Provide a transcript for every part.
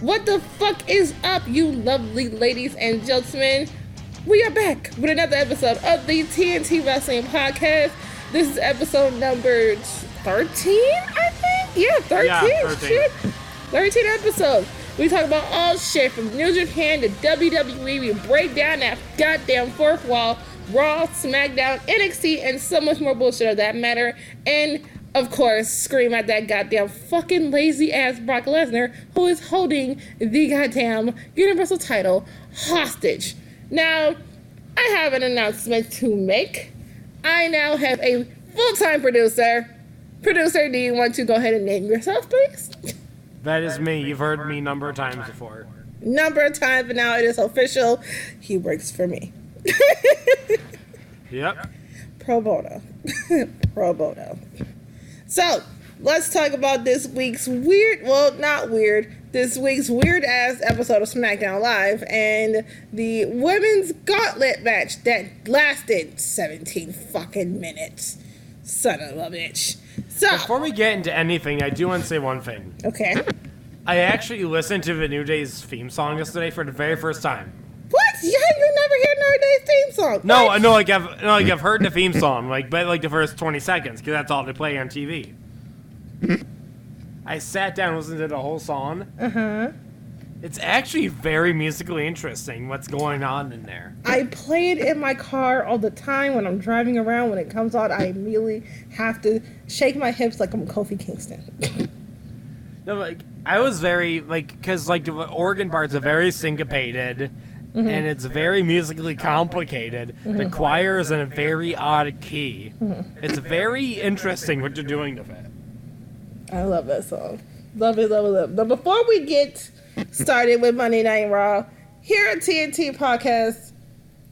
What the fuck is up, you lovely ladies and gentlemen? We are back with another episode of the TNT Wrestling Podcast. This is episode number 13, I think? Yeah, 13. Yeah, 13. Shit. 13 episodes. We talk about all shit from New Japan to WWE. We break down that goddamn fourth wall, Raw, SmackDown, NXT, and so much more bullshit of that matter. And of course, scream at that goddamn fucking lazy ass Brock Lesnar, who is holding the goddamn Universal title hostage. Now, I have an announcement to make. I now have a full-time producer. Producer, do you want to go ahead and name yourself, please? That is me. You've heard me number of times before. Number of times, but now it is official. He works for me. Yep. Pro bono. Pro bono. So, let's talk about this week's weird, well, not weird, this week's weird-ass episode of SmackDown Live and the women's gauntlet match that lasted 17 fucking minutes. Son of a bitch. So, before we get into anything, I do want to say one thing. Okay. I actually listened to the New Day's theme song yesterday for the very first time. What? Yeah, you never heard New Day's theme song. No, I know, I've heard the theme song, but the first 20 seconds, because that's all they play on TV. I sat down and listened to the whole song. Uh-huh. It's actually very musically interesting what's going on in there. I play it in my car all the time when I'm driving around. When it comes out, I immediately have to shake my hips like I'm Kofi Kingston. I was very, because, the organ parts are very syncopated, mm-hmm. and it's very musically complicated. Mm-hmm. The choir is in a very odd key. Mm-hmm. It's very interesting what you're doing to it. I love that song. Love it, love it, love it. Now, before we get started with Monday Night Raw, here at TNT Podcast,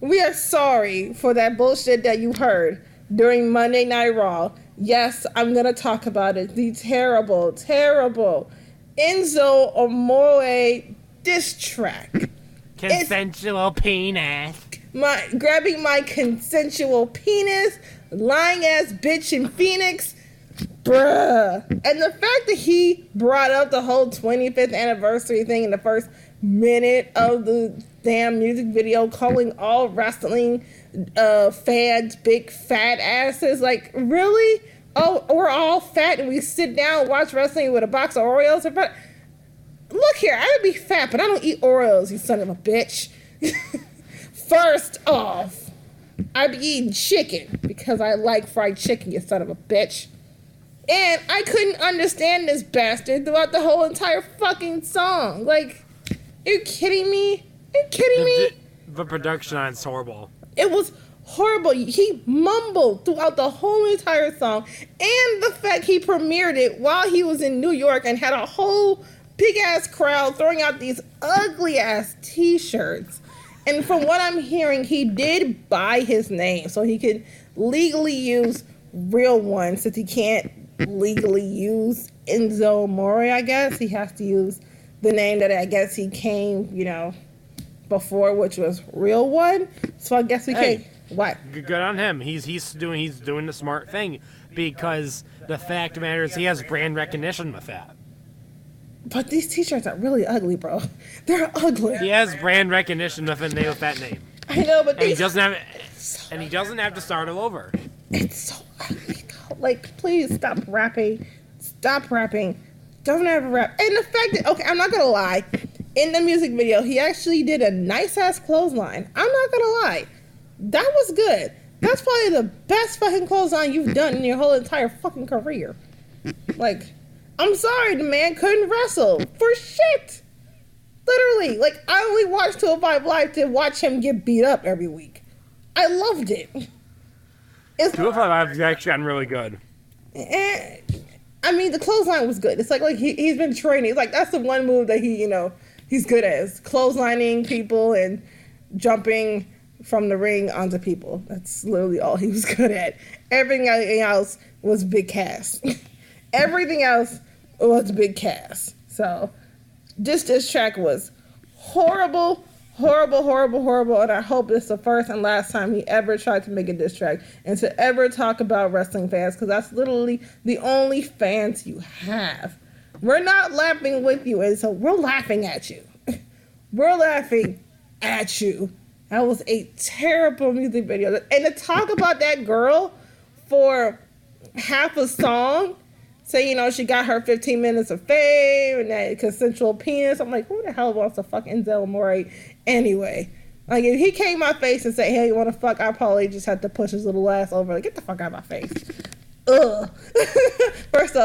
we are sorry for that bullshit that you heard during Monday Night Raw. Yes, I'm going to talk about it. The terrible, terrible Enzo Amore diss track. Consensual penis. Grabbing my consensual penis, lying ass bitch in Phoenix. Bruh. And the fact that he brought up the whole 25th anniversary thing in the first minute of the damn music video, calling all wrestling fans big fat asses. Like, really? Oh, we're all fat and we sit down and watch wrestling with a box of Oreos? Look here, I would be fat, but I don't eat Oreos, you son of a bitch. First off, I'd be eating chicken because I like fried chicken, you son of a bitch. And I couldn't understand this bastard throughout the whole entire fucking song. Like, are you kidding me? Are you kidding me? The production is horrible. It was horrible. He mumbled throughout the whole entire song. And the fact he premiered it while he was in New York and had a whole big-ass crowd throwing out these ugly-ass T-shirts. And from what I'm hearing, he did buy his name so he could legally use real ones, since he can't legally use Enzo Amore, I guess. He has to use the name that I guess he came, before, which was Real One. So I guess we can't. What? Good on him. He's doing the smart thing, because the fact of the matter is he has brand recognition with that. But these T-shirts are really ugly, bro. They're ugly. He has brand recognition with that name. I know, but he doesn't have to start all over. It's so ugly. Like, please stop rapping. Stop rapping. Don't ever rap. And the fact that, okay, I'm not going to lie. In the music video, he actually did a nice-ass clothesline. I'm not going to lie. That was good. That's probably the best fucking clothesline you've done in your whole entire fucking career. Like, I'm sorry, the man couldn't wrestle for shit. Literally. Like, I only watched 205 Live to watch him get beat up every week. I loved it. 205 has actually gotten really good. And, the clothesline was good. It's like he's been training. It's like that's the one move that he, he's good at. Is clotheslining people and jumping from the ring onto people. That's literally all he was good at. Everything else was Big Cass. Everything else was Big Cass. So this track was horrible. Horrible, horrible, horrible, and I hope it's the first and last time he ever tried to make a diss track and to ever talk about wrestling fans, because that's literally the only fans you have. We're not laughing with you, and so we're laughing at you. We're laughing at you. That was a terrible music video. And to talk about that girl for half a song, say, you know, she got her 15 minutes of fame and that consensual penis. I'm like, who the hell wants to fuck Enzo Amore anyway? Like, if he came my face and said, hey, you want to fuck, I probably just had to push his little ass over. Like, get the fuck out of my face. Ugh. First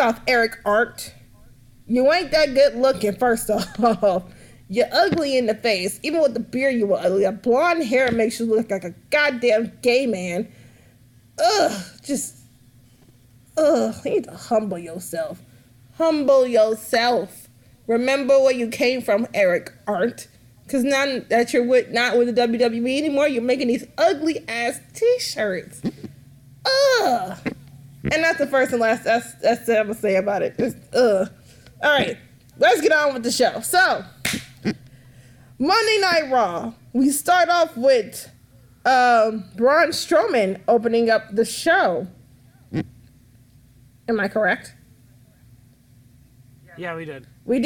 off, Eric Art, you ain't that good looking, first off. You're ugly in the face. Even with the beard, you were ugly. A blonde hair makes you look like a goddamn gay man. Ugh. You need to humble yourself. Humble yourself. Remember where you came from, Eric Art. Because now that you're not with the WWE anymore, you're making these ugly-ass T-shirts. Ugh. And that's the first and last that's what I'm going to say about it. Just, ugh. All right. Let's get on with the show. So, Monday Night Raw. We start off with Braun Strowman opening up the show. Am I correct? Yeah, we did. We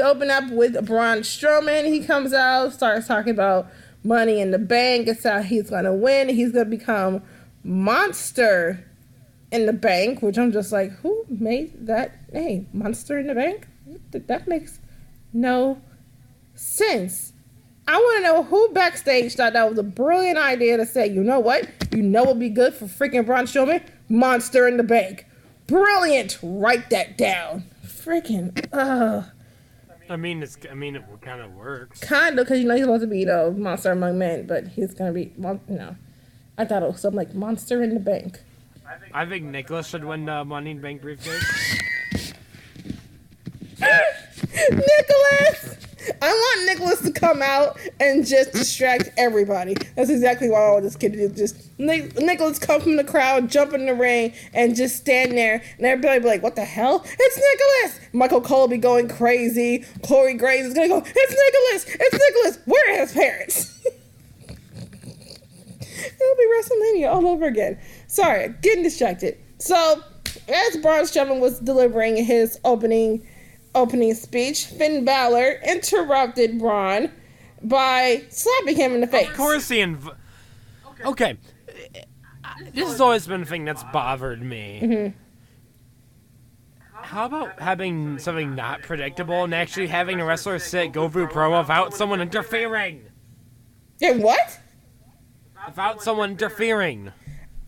open up with Braun Strowman. He comes out, starts talking about Money in the Bank. It's how he's going to win. He's going to become Monster in the Bank, which I'm just like, who made that name? Monster in the Bank? That makes no sense. I want to know who backstage thought that was a brilliant idea to say, you know what? You know what would be good for freaking Braun Strowman? Monster in the Bank. Brilliant. Write that down. Freaking, I mean, it kind of works. Kind of, because you know he's supposed to be, you know, Monster Among Men, but he's going to be, you know, I thought it was something like Monster in the Bank. I think Nicholas should win the Money in the Bank briefcase. Nicholas! I want Nicholas to come out and just distract everybody. That's exactly why all this kid is just Nicholas come from the crowd, jump in the ring, and just stand there, and everybody be like, what the hell? It's Nicholas! Michael Cole be going crazy. Corey Graves is gonna go, it's Nicholas! It's Nicholas! Where are his parents? It'll be WrestleMania all over again. Sorry, getting distracted. So, as Braun Strowman was delivering his opening speech, Finn Balor interrupted Braun by slapping him in the face. Of course he Okay. This has always been a thing that's bothered me. Mm-hmm. How about having something not predictable and actually having a wrestler go through promo without someone interfering? Yeah, what? Without someone interfering.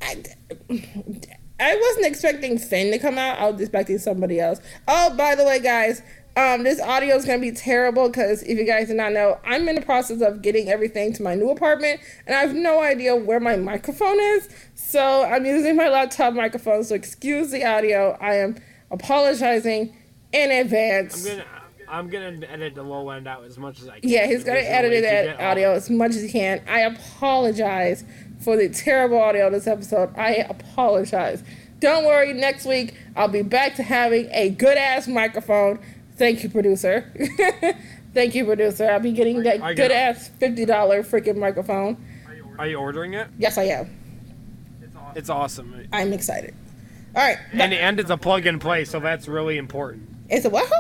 I wasn't expecting Finn to come out. I was expecting somebody else. Oh, by the way, guys, this audio is going to be terrible because if you guys did not know, I'm in the process of getting everything to my new apartment, and I have no idea where my microphone is, so I'm using my laptop microphone, so excuse the audio. I am apologizing in advance. I'm gonna edit the low end out as much as I can. Yeah, he's gonna edit that audio as much as he can. I apologize for the terrible audio this episode. I apologize. Don't worry, next week I'll be back to having a good ass microphone. Thank you, producer. Thank you, producer. I'll be getting that good ass $50 freaking microphone. Are you ordering it? Yes, I am. It's awesome. I'm excited. All right. And it's a plug and play, so that's really important. It's a what?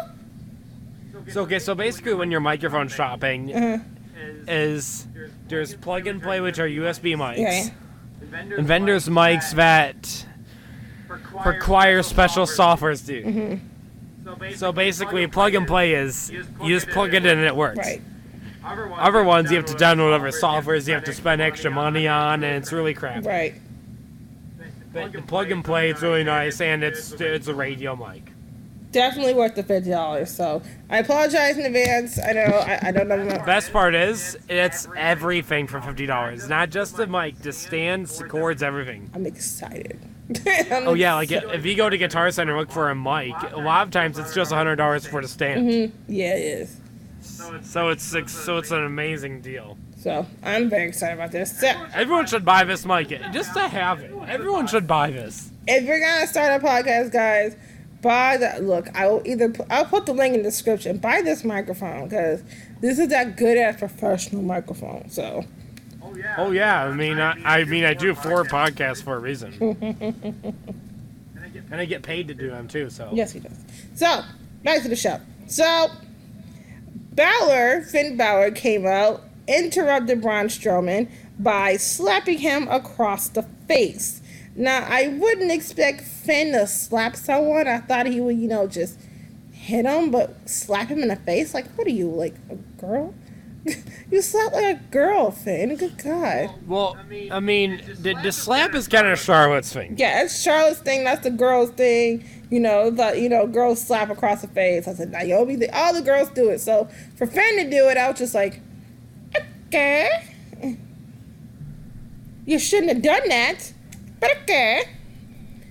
So basically when you're microphone shopping, is there's plug and play, which are USB mics, and vendors mics that require special softwares to. Mm-hmm. So basically plug and play is you just plug it in and it works. Right. Other ones you have to download other softwares, you have to spend extra money on, and it's really crap. Right. But the plug and play is really nice, and it's a radio mic. Definitely worth the $50, so I apologize in advance. I know I don't know. The best part is it's everything for $50, not just the mic, the stands, the cords, everything. I'm excited. If you go to Guitar Center and look for a mic, a lot of times it's just $100 for the stand. Mm-hmm. Yeah, it is. So it's an amazing deal. So I'm very excited about this. So, everyone should buy this mic just to have it. Everyone should buy this. If you're gonna start a podcast, guys. Buy that. Look, I'll put the link in the description. Buy this microphone because this is that good ass professional microphone. So. Oh yeah. I do four podcasts for a reason. And they get paid to do them, too, so. Yes, he does. So, back to the show. So, Finn Balor came out, interrupted Braun Strowman by slapping him across the face. Now, I wouldn't expect Finn to slap someone. I thought he would, just hit him, but slap him in the face? Like, what are you, like, a girl? You slap like a girl, Finn. Good God. Well, I mean the slap is kind of Charlotte's thing. Yeah, it's Charlotte's thing. That's the girl's thing. Girls slap across the face. I said, Naomi, all the girls do it. So for Finn to do it, I was just like, okay. You shouldn't have done that, but okay.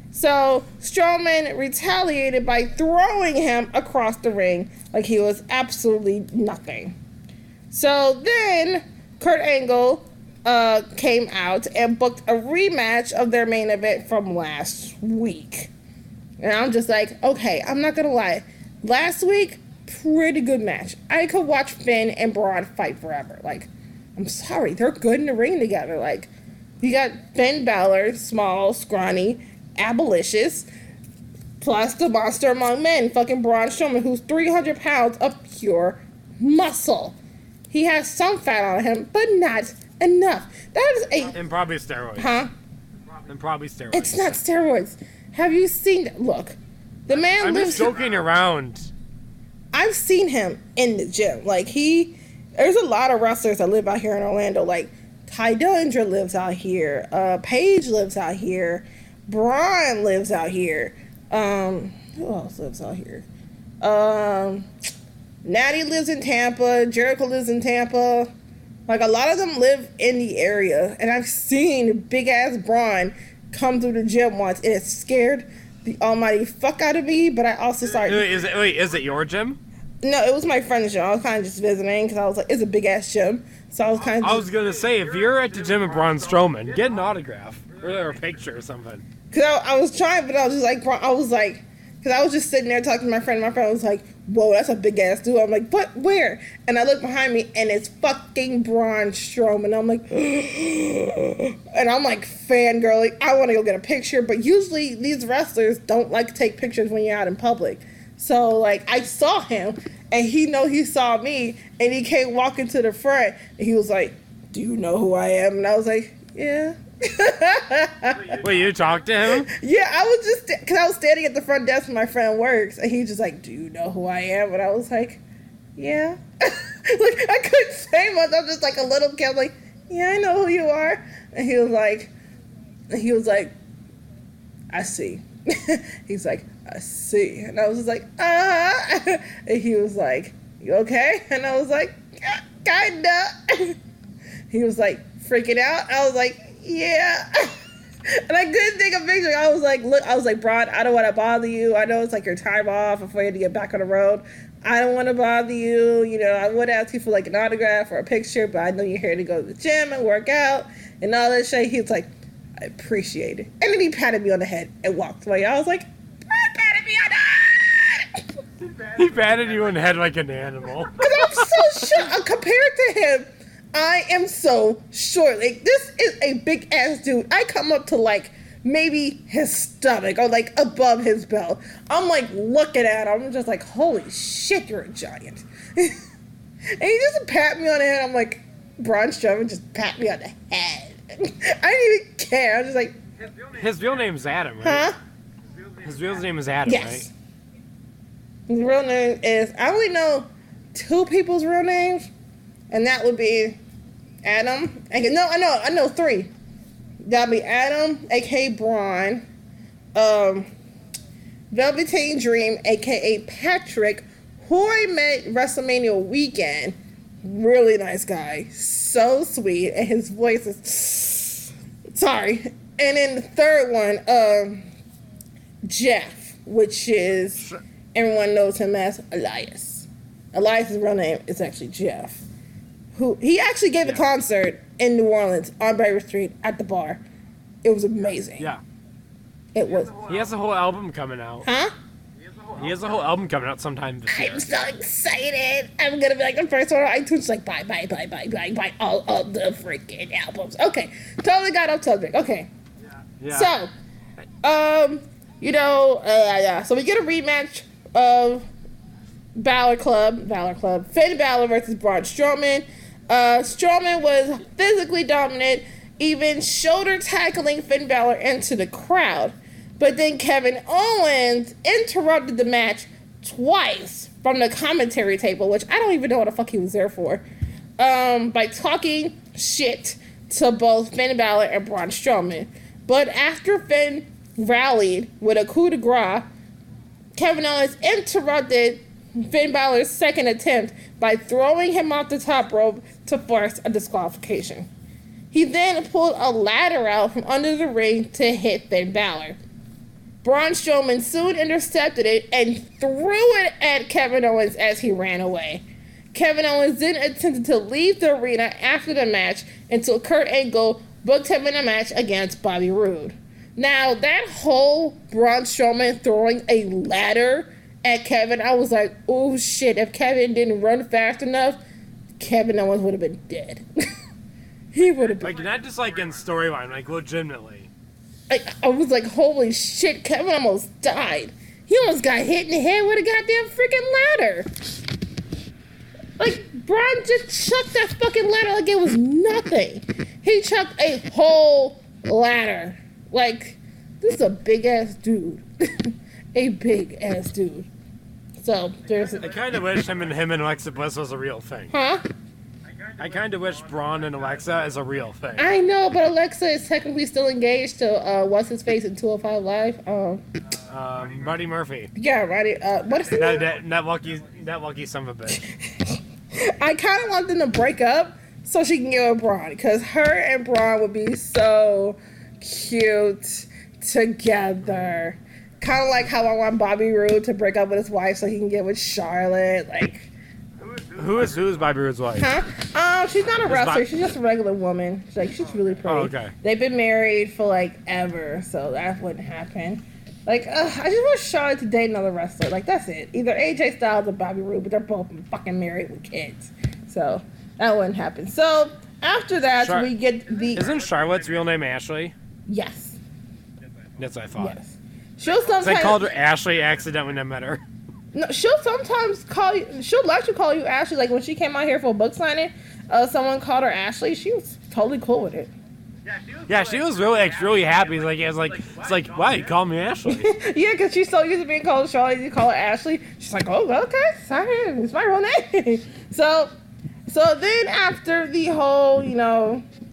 So Strowman retaliated by throwing him across the ring like he was absolutely nothing. So then Kurt Angle came out and booked a rematch of their main event from last week. And I'm just like, okay, I'm not going to lie. Last week, pretty good match. I could watch Finn and Braun fight forever. Like, I'm sorry, they're good in the ring together. Like, you got Finn Balor, small, scrawny, abolitious, plus the monster among men, fucking Braun Strowman, who's 300 pounds of pure muscle. He has some fat on him, but not enough. That is a... And probably steroids. Huh? And probably steroids. It's not steroids. Have you seen... Look, the man I'm lives... I'm just joking around. I've seen him in the gym. Like, he... There's a lot of wrestlers that live out here in Orlando. Like, Tye Dillinger lives out here. Paige lives out here. Braun lives out here. Who else lives out here? Natty lives in Tampa. Jericho lives in Tampa. Like, a lot of them live in the area. And I've seen big-ass Braun come through the gym once. It has scared the almighty fuck out of me, but I also started... Wait, is it your gym? No, it was my friend's gym. I was kind of just visiting because I was like, it's a big-ass gym. So I was kind of I was going to say, if you're at the gym with Braun Strowman, get an autograph or a picture or something. Because I was trying, but I was just like... Because I was just sitting there talking to my friend. My friend was like, whoa, that's a big-ass dude. I'm like, but where? And I look behind me, and it's fucking Braun Strowman. I'm like, and I'm like fangirling. I want to go get a picture. But usually these wrestlers don't like to take pictures when you're out in public. So, like, I saw him, and he saw me, and he came walking to the front. And he was like, do you know who I am? And I was like, yeah. Wait, you talked to him? Yeah, I was just because I was standing at the front desk where my friend works, and he's just like, "Do you know who I am?" And I was like, "Yeah." Like, I couldn't say much. I'm just like a little kid. I'm like, "Yeah, I know who you are." And he was like, "I see." He's like, "I see," and I was just like, "Uh-huh." And he was like, "You okay?" And I was like, "Yeah, kinda." He was like freaking out. I was like, yeah. And I couldn't take a picture. I was like, look, Braun, I don't want to bother you. I know it's like your time off before you had to get back on the road. I don't want to bother you. I would ask you for like an autograph or a picture, but I know you're here to go to the gym and work out and all that shit. He was like, I appreciate it. And then he patted me on the head and walked away. I was like, Braun patted me on the head. He patted you on the head like an animal. Because I'm so short compared to him. I am so short. Like, this is a big-ass dude. I come up to, like, maybe his stomach or, like, above his belt. I'm, like, looking at him. I'm just like, holy shit, you're a giant. And he just pat me on the head. I'm like, Braun Strowman just pat me on the head. I didn't even care. I was just like... His real name's Adam, right? Huh? His real name is Adam, yes. Right? His real name is... I only know two people's real names, and that would be... Adam, I know three. That'd be Adam, aka Braun, Velveteen Dream, aka Patrick, who I met WrestleMania weekend. Really nice guy, so sweet, and his voice is sorry. And then the third one, Jeff, which is everyone knows him as Elias. Elias' real name is actually Jeff. He actually gave a concert in New Orleans on Barber Street at the bar. It was amazing. Yeah. It was. He has a whole album coming out. Huh? He has a whole album coming out sometime this year. I'm so excited. I'm going to be like the first one on iTunes. Like, buy all of the freaking albums. Okay. Totally got off topic. Okay. Yeah. So, So we get a rematch of Balor Club, Finn Balor versus Braun Strowman. Strowman was physically dominant, even shoulder tackling Finn Balor into the crowd. But then Kevin Owens interrupted the match twice from the commentary table, which I don't even know what the fuck he was there for, by talking shit to both Finn Balor and Braun Strowman. But after Finn rallied with a coup de grace, Kevin Owens interrupted Finn Balor's second attempt by throwing him off the top rope to force a disqualification. He then pulled a ladder out from under the ring to hit Finn Balor. Braun Strowman soon intercepted it and threw it at Kevin Owens as he ran away. Kevin Owens then attempted to leave the arena after the match until Kurt Angle booked him in a match against Bobby Roode. Now, that whole Braun Strowman throwing a ladder at Kevin, I was like, oh shit, if Kevin didn't run fast enough, Kevin Owens would have been dead. He would have been not just like in storyline, like legitimately. I was like, holy shit, Kevin almost died. He almost got hit in the head with a goddamn freaking ladder. Like, Braun just chucked that fucking ladder like it was nothing. He chucked a whole ladder. Like, this is a big-ass dude. A big-ass dude. So, there's... I kind of wish him and Alexa Bliss was a real thing. Huh? I kind of wish Braun and Alexa is a real thing. I know, but Alexa is technically still engaged to, what's-his-face in 205 Live? Marty Murphy. Yeah, Marty. What is his name? That lucky son of a bitch. I kind of want them to break up so she can get with Braun, because her and Braun would be so cute together. Kind of like how I want Bobby Roode to break up with his wife so he can get with Charlotte. Like, who is Bobby Roode's wife? Huh? She's not a wrestler. She's just a regular woman. She's really pretty. Oh, okay. They've been married for like ever, so that wouldn't happen. Like, I just want Charlotte to date another wrestler. Like, that's it. Either AJ Styles or Bobby Roode, but they're both fucking married with kids. So, that wouldn't happen. So, after that, we get the... Isn't Charlotte's real name Ashley? Yes. That's what I thought. Yes. She'll sometimes... I called her Ashley accidentally when I met her. No, she'll sometimes call you... She'll let you call you Ashley. Like, when she came out here for a book signing, someone called her Ashley. She was totally cool with it. Yeah, she was really, like, really happy. Like, it was like, it's like, why you call me Ashley? Yeah, because she's so used to being called Charlotte, you call her Ashley. She's like, oh, okay, sorry, it's my real name. So then after the whole,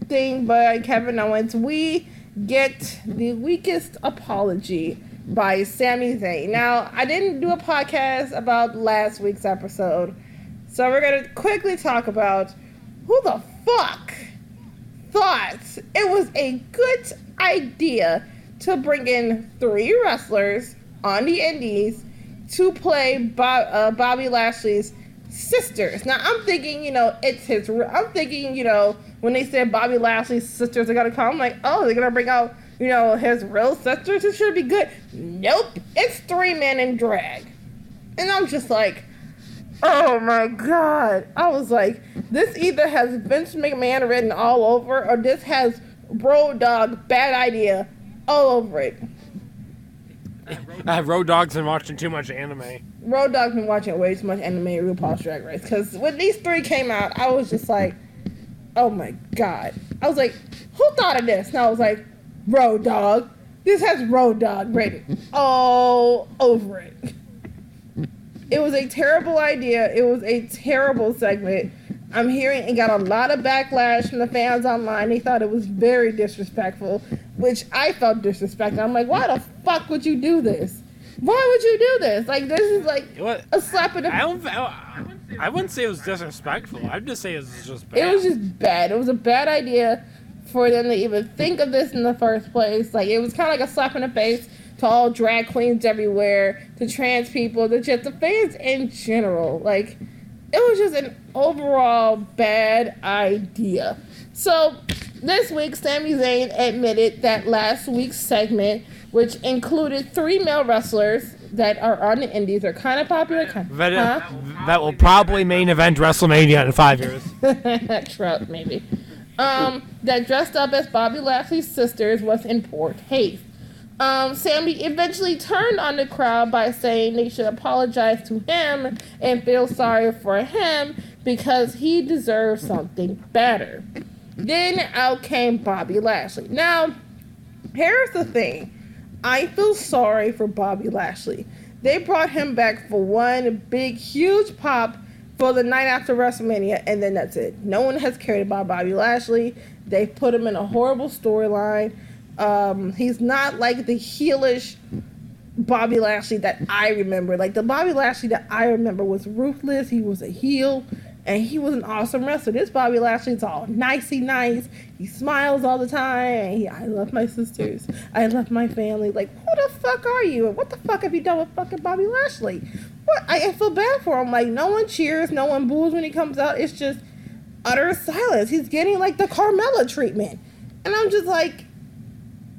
thing by Kevin Owens, we get the weakest apology by Sami Zayn. Now, I didn't do a podcast about last week's episode, so we're gonna quickly talk about who the fuck thought it was a good idea to bring in three wrestlers on the indies to play Bobby Lashley's sisters. Now, I'm thinking, when they said Bobby Lashley's sisters are gonna come, I'm like, oh, they're gonna bring out, his real sisters. It should be good. Nope, it's three men in drag, and I'm just like, oh my God. I was like, this either has Vince McMahon written all over, or this has Road Dogg bad idea all over it. Road Dogg's been watching too much anime. Road Dogg's been watching way too much anime and RuPaul's Drag Race. Because when these three came out, I was just like, oh my God. I was like, who thought of this? And I was like, Road Dogg. This has Road Dogg written all over it. It was a terrible idea. It was a terrible segment. I'm hearing it got a lot of backlash from the fans online. They thought it was very disrespectful, which I felt disrespected. I'm like, why the fuck would you do this? Why would you do this? Like, this is like a slap in the... I wouldn't say it was disrespectful. I'd just say it was just bad. It was just bad. It was a bad idea for them to even think of this in the first place. Like, it was kind of like a slap in the face to all drag queens everywhere, to trans people, to just the fans in general. Like, it was just an overall bad idea. So, this week, Sami Zayn admitted that last week's segment, which included three male wrestlers that are on the indies, are kind of popular. That will probably main event WrestleMania in 5 years. Trout, maybe. That dressed up as Bobby Lashley's sisters was in poor taste. Sami eventually turned on the crowd by saying they should apologize to him and feel sorry for him because he deserves something better. Then out came Bobby Lashley. Now, here's the thing. I feel sorry for Bobby Lashley. They brought him back for one big, huge pop for the night after WrestleMania, and then that's it. No one has cared about Bobby Lashley. They put him in a horrible storyline. He's not like the heelish Bobby Lashley that I remember. Like, the Bobby Lashley that I remember was ruthless. He was a heel, and he was an awesome wrestler. This Bobby Lashley's all nicey nice. He smiles all the time. And I love my sisters. I love my family. Like, who the fuck are you? And what the fuck have you done with fucking Bobby Lashley? What? I feel bad for him. Like, no one cheers. No one boos when he comes out. It's just utter silence. He's getting, like, the Carmella treatment. And I'm just like,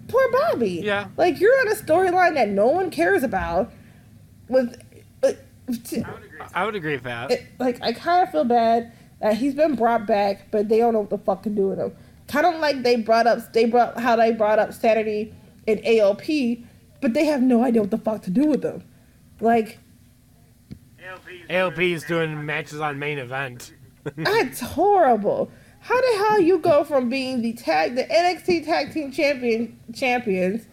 poor Bobby. Yeah. Like, you're on a storyline that no one cares about with... I would agree with that. I kind of feel bad that he's been brought back, but they don't know what the fuck to do with him. Kind of like they brought up Saturday in AOP, but they have no idea what the fuck to do with them. Like, AOP is doing matches on main event. That's horrible. How the hell you go from being the NXT Tag Team champions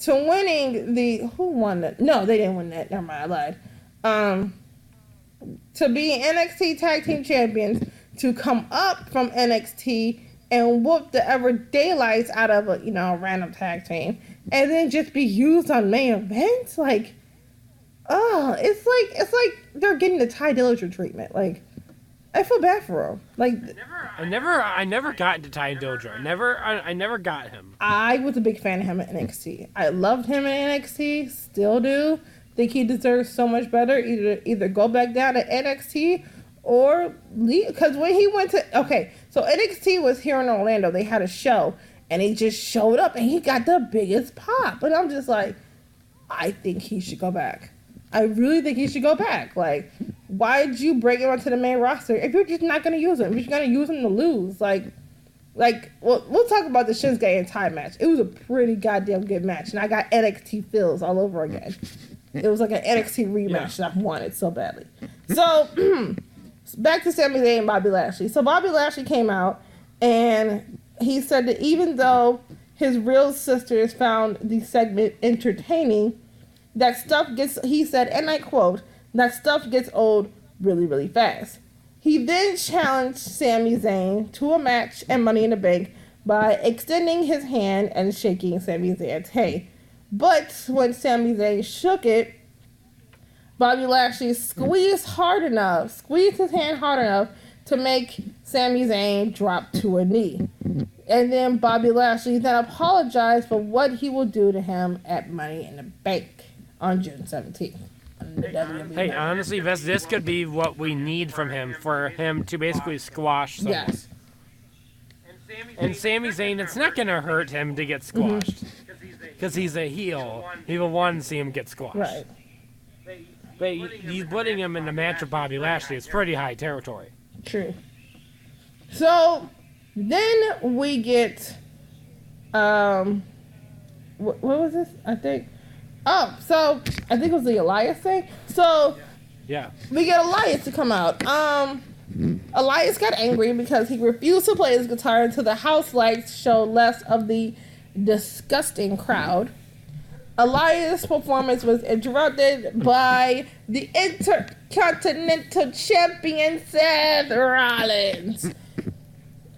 to winning the... Who won that? No, they didn't win that. Never mind, I lied. To be NXT Tag Team Champions, to come up from NXT and whoop the ever daylights out of a random tag team, and then just be used on main events. Like, oh, it's like they're getting the Tye Dillinger treatment. Like, I feel bad for him. Like, I never got into Tye Dillinger. I never got him. I was a big fan of him at NXT. I loved him in NXT, still do. Think he deserves so much better. Either go back down to NXT or leave. Because when he went to... Okay, so NXT was here in Orlando. They had a show. And he just showed up. And he got the biggest pop. And I'm just like, I think he should go back. I really think he should go back. Like, why'd you bring him onto the main roster if you're just not going to use him? You're just going to use him to lose. We'll talk about the Shinsuke and Tye match. It was a pretty goddamn good match. And I got NXT feels all over again. It was like an NXT rematch that I wanted so badly. So, back to Sami Zayn and Bobby Lashley. So, Bobby Lashley came out, and he said that even though his real sisters found the segment entertaining, and I quote, that stuff gets old really, really fast. He then challenged Sami Zayn to a match at Money in the Bank by extending his hand and shaking Sami Zayn's hand. But when Sami Zayn shook it, Bobby Lashley squeezed his hand hard enough to make Sami Zayn drop to a knee. And then Bobby Lashley then apologized for what he will do to him at Money in the Bank on June 17th. Hey, honestly, this could be what we need from him, for him to basically squash someone. Yes. And Sami Zayn, it's not going to hurt him to get squashed. Mm-hmm. Because he's a heel. People want to see him get squashed. Right. But he's putting him in the match with Bobby Lashley. It's pretty high territory. True. So, then we get... What was this? I think it was the Elias thing. So, yeah. We get Elias to come out. Elias got angry because he refused to play his guitar until the house lights show less of the disgusting crowd. Elias' performance was interrupted by the Intercontinental Champion Seth Rollins,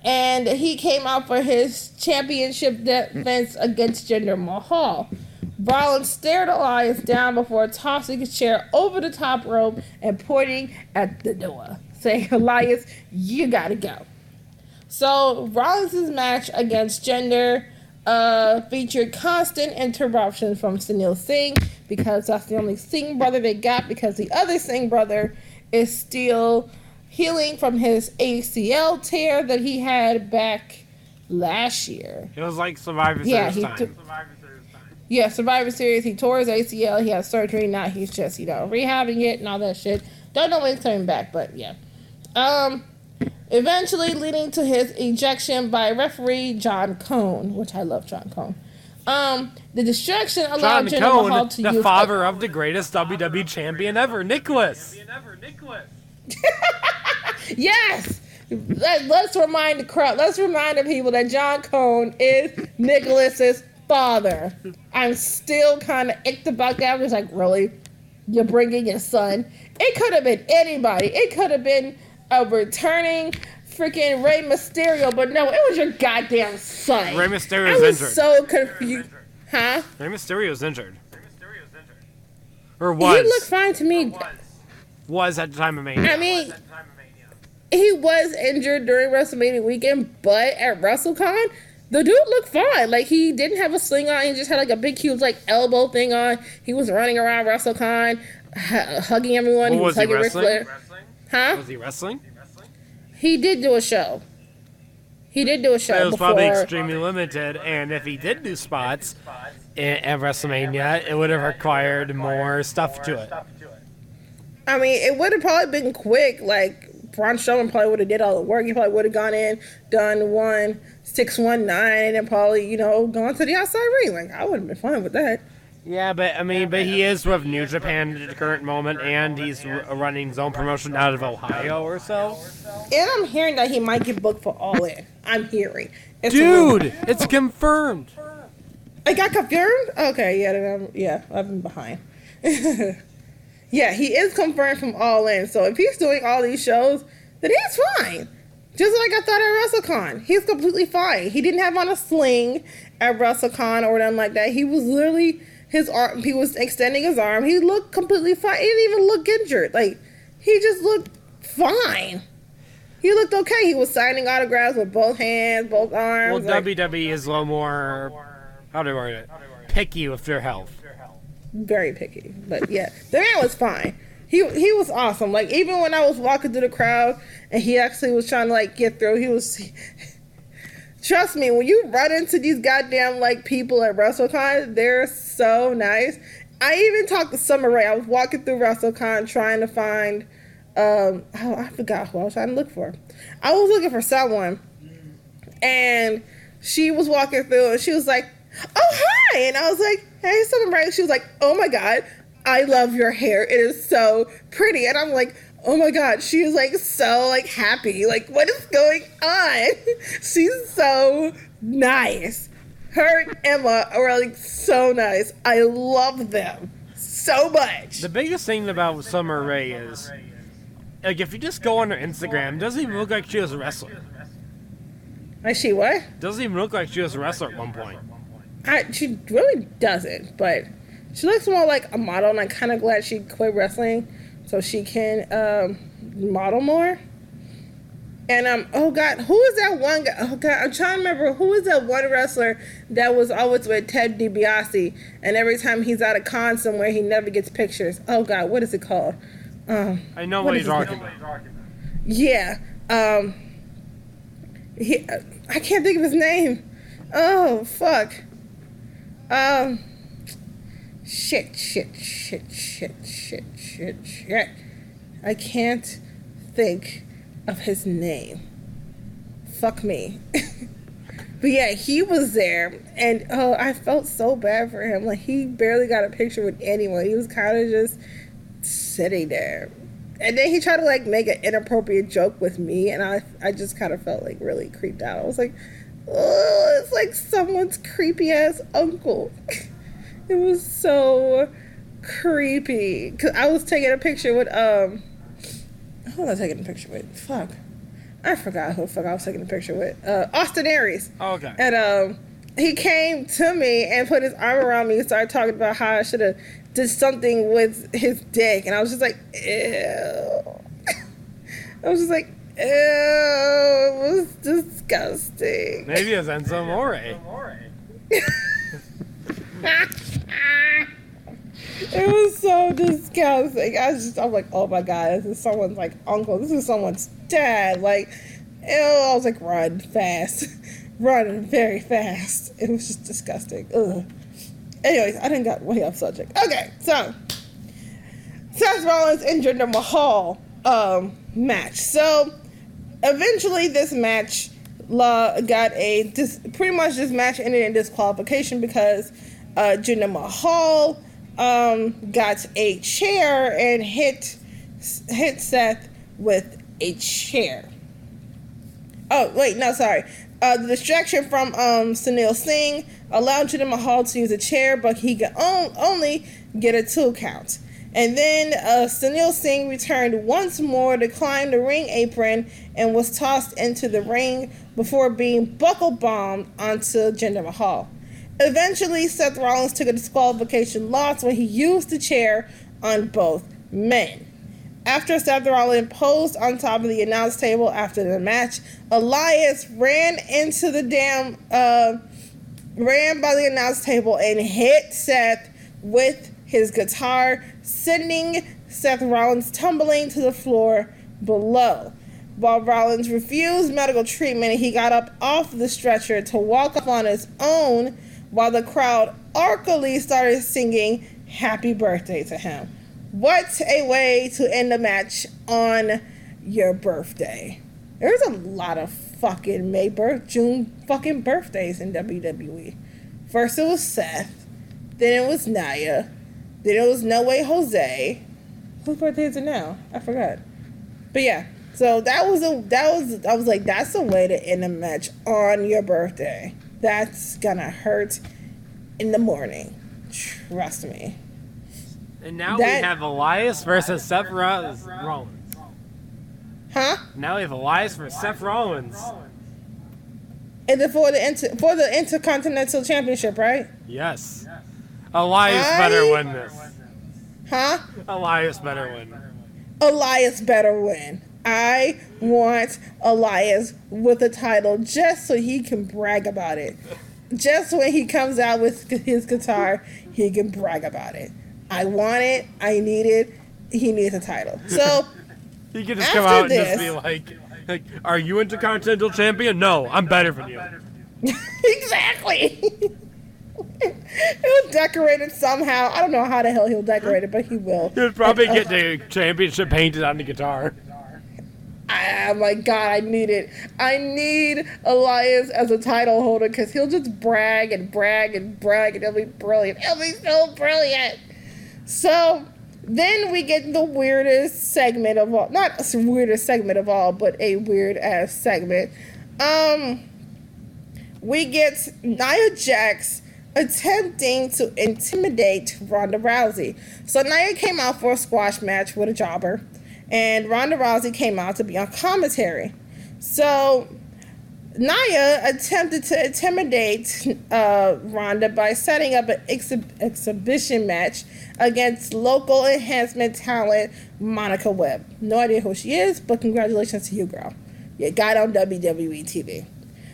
and he came out for his championship defense against Jinder Mahal. Rollins stared Elias down before tossing his chair over the top rope and pointing at the door, saying, "Elias, you gotta go." So Rollins' match against Jinder featured constant interruptions from Sunil Singh, because that's the only Singh brother they got, because the other Singh brother is still healing from his ACL tear that he had back last year. It was like Survivor Series. He tore his ACL. He had surgery. Now he's just, rehabbing it and all that shit. Don't know when he's coming back, but yeah. Eventually leading to his ejection by referee John Cone, which I love John Cone. The destruction allowed Jinder Mahal to use the father of the greatest WWE champion ever, Nicholas. Yes. Let's remind the crowd. Let's remind the people that John Cone is Nicholas's father. I'm still kind of icked about that. I'm just like, really? You're bringing your son? It could have been anybody. It could have been a returning freaking Rey Mysterio, but no, it was your goddamn son. Rey Mysterio's injured. I was so confused. Huh? Rey Mysterio's injured. Or was. He looked fine to me. Was at the time of Mania. I mean, he was injured during WrestleMania weekend, but at WrestleCon, the dude looked fine. Like, he didn't have a sling on. He just had, like, a big, huge, like, elbow thing on. He was running around WrestleCon, hugging everyone. Well, was he hugging Ric Flair. Huh? Was he wrestling? He did do a show. He did do a show. It was before. Probably extremely limited, and if he did do spots at WrestleMania, it would have required more stuff to it. I mean, it would have probably been quick. Like, Braun Strowman probably would have did all the work. He probably would have gone in, done 1, 6, 1, 9, and probably, you know, gone to the outside ring. Like, I would have been fine with that. Yeah, but I mean, but he is with New Japan at the current moment, and he's running his own promotion out of Ohio or so. And I'm hearing that he might get booked for All In. I'm hearing. Dude, it's confirmed. It got confirmed? Okay, yeah, I've been behind. Yeah, he is confirmed from All In. So if he's doing all these shows, then he's fine. Just like I thought at WrestleCon, he's completely fine. He didn't have on a sling at WrestleCon or nothing like that. He was literally. His arm, he was extending his arm. He looked completely fine. He didn't even look injured. Like, he just looked fine. He looked okay. He was signing autographs with both hands, both arms. Well, like, WWE is a little more, how do I word it? Picky with their health. Very picky. But yeah, the man was fine. He was awesome. Like, even when I was walking through the crowd and he actually was trying to, like, get through, he was. Trust me, when you run into these goddamn, like, people at WrestleCon, they're so nice. I even talked to Summer Rae. I was walking through WrestleCon trying to find, I forgot who I was trying to look for. I was looking for someone, and she was walking through, and she was like, oh, hi! And I was like, hey, Summer Rae. She was like, oh, my God, I love your hair. It is so pretty. And I'm like, oh my God, she is, like, so, like, happy. Like, what is going on? She's so nice. Her and Emma are, like, so nice. I love them so much. The biggest thing about Summer Rae is, like, if you just go on her Instagram, it doesn't even look like she was a wrestler. Like, she what? Doesn't even look like she was a wrestler at one point. She really doesn't, but she looks more like a model, and I'm kind of glad she quit wrestling. So she can model more. And oh God, who is that one guy? Oh God, I'm trying to remember who is that one wrestler that was always with Ted DiBiase, and every time he's at a con somewhere, he never gets pictures. Oh God, what is it called? I know what you're talking about. Yeah, I can't think of his name. Oh fuck. Shit. I can't think of his name. Fuck me. But yeah, he was there, and oh, I felt so bad for him. Like, he barely got a picture with anyone. He was kind of just sitting there. And then he tried to, like, make an inappropriate joke with me, and I just kind of felt, like, really creeped out. I was like, oh, it's like someone's creepy ass uncle. It was so creepy. Cause I was taking a picture with, who was I taking a picture with? Fuck. I forgot who the fuck I was taking a picture with. Austin Aries. Oh, okay. And he came to me and put his arm around me and started talking about how I should have did something with his dick. And I was just like, ew. I was just like, ew. It was disgusting. Maybe it was Enzo Amore. It was so disgusting. I was like, oh my God, this is someone's, like, uncle. This is someone's dad. Like, ew. I was like, run fast. Run very fast. It was just disgusting. Ugh. Anyways, I didn't got way off subject. Okay, so Seth Rollins and Jinder Mahal match. So eventually this match La got a pretty much this match ended in disqualification because Jinder Mahal got a chair and hit Seth with a chair. Oh wait, no, sorry. The distraction from Sunil Singh allowed Jinder Mahal to use a chair, but he could only get a 2 count. And then Sunil Singh returned once more to climb the ring apron and was tossed into the ring before being buckle-bombed onto Jinder Mahal. Eventually, Seth Rollins took a disqualification loss when he used the chair on both men. After Seth Rollins posed on top of the announce table after the match, Elias ran by the announce table and hit Seth with his guitar, sending Seth Rollins tumbling to the floor below. While Rollins refused medical treatment, he got up off the stretcher to walk up on his own while the crowd awkwardly started singing happy birthday to him. What a way to end the match on your birthday. There's a lot of fucking June fucking birthdays in WWE. First it was Seth, then it was Nia, then it was No Way Jose. Whose birthday is it now? I forgot. But yeah, so I was like, that's a way to end a match on your birthday. That's gonna hurt in the morning. Trust me. And now we have Elias versus Seth Rollins. Huh? Now we have Elias versus Seth Rollins. And for the Intercontinental Championship, right? Yes. Elias better win this. Huh? Elias better win. Elias better win. I want Elias with a title just so he can brag about it. Just when he comes out with his guitar, he can brag about it. I want it. I need it. He needs a title. So he could just come out and just be like, "Are you Intercontinental Champion? No, I'm better than you." Exactly. He'll decorate it somehow. I don't know how the hell he'll decorate it, but he will. He'll probably get the championship painted on the guitar. Oh my God, I need it. I need Elias as a title holder because he'll just brag and brag and brag and it'll be brilliant. It'll be so brilliant. So then we get the weirdest segment of all. Not the weirdest segment of all, but a weird ass segment. We get Nia Jax attempting to intimidate Ronda Rousey. So Nia came out for a squash match with a jobber, and Ronda Rousey came out to be on commentary. So Nia attempted to intimidate Ronda by setting up an exhibition match against local enhancement talent Monica Webb. No idea who she is, but congratulations to you, girl. You got on WWE TV.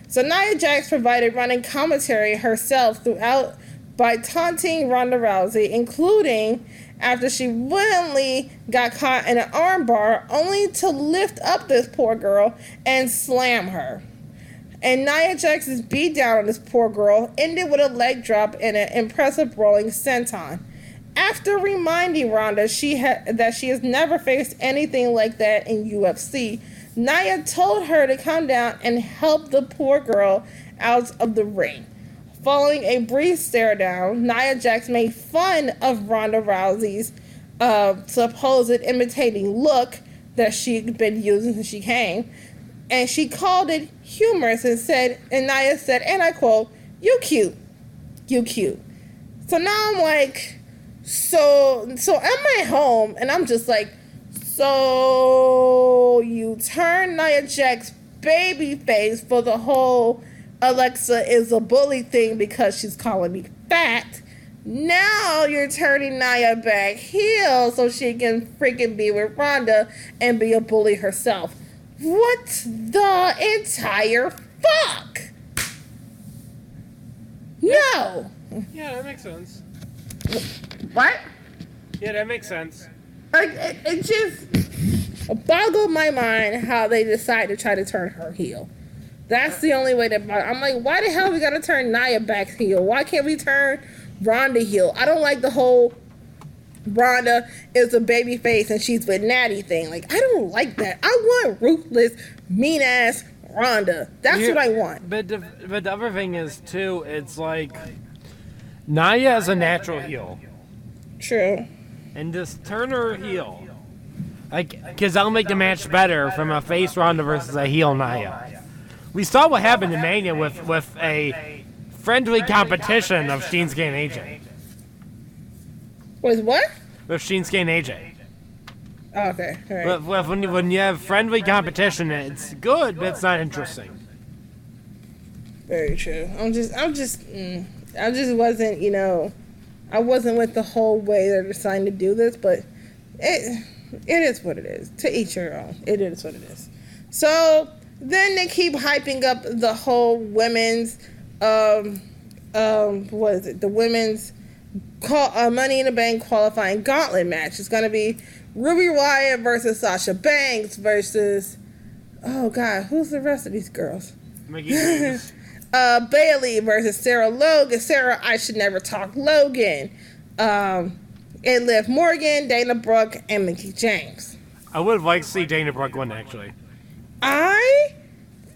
So Nia Jax provided running commentary herself throughout by taunting Ronda Rousey, including after she willingly got caught in an armbar, only to lift up this poor girl and slam her. And Nia Jax's beatdown on this poor girl ended with a leg drop and an impressive rolling senton. After reminding Ronda that she has never faced anything like that in UFC, Nia told her to calm down and help the poor girl out of the ring. Following a brief stare down, Nia Jax made fun of Ronda Rousey's supposed imitating look that she'd been using since she came, and she called it humorous and Nia said, and I quote, "You cute, you cute." So now I'm like, so I'm at home and I'm just like, so you turn Nia Jax baby face for the whole Alexa is a bully thing because she's calling me fat. Now you're turning Nia back heel so she can freaking be with Ronda and be a bully herself. What the entire fuck? Yeah. No. Yeah, that makes sense. What? Yeah, that makes sense. It just boggled my mind how they decided to try to turn her heel. That's the only way that I'm like, why the hell are we gonna turn Nia back heel? Why can't we turn Ronda heel? I don't like the whole Ronda is a baby face and she's with Natty thing. Like, I don't like that. I want ruthless, mean ass Ronda. That's what I want. But the other thing is, too, it's like Nia is a natural heel. True. And just turn her heel. Because that'll make the match better from a face Ronda versus a heel Nia. We saw what happened in Mania with a friendly competition of Shinsuke and AJ. With what? With Shinsuke and AJ. Oh, okay. All right. When you have friendly competition, it's good, but it's not interesting. Very true. I just wasn't, I wasn't with the whole way they're deciding to do this, but it is what it is. To each your own. It is what it is. So then they keep hyping up the whole women's, what is it? The women's Money in the Bank qualifying gauntlet match. It's going to be Ruby Riott versus Sasha Banks versus, oh God, who's the rest of these girls? Bayley versus Sarah Logan. Sarah, I should never talk Logan. And Liv Morgan, Dana Brooke, and Mickie James. I would like to see Dana Brooke win, actually. I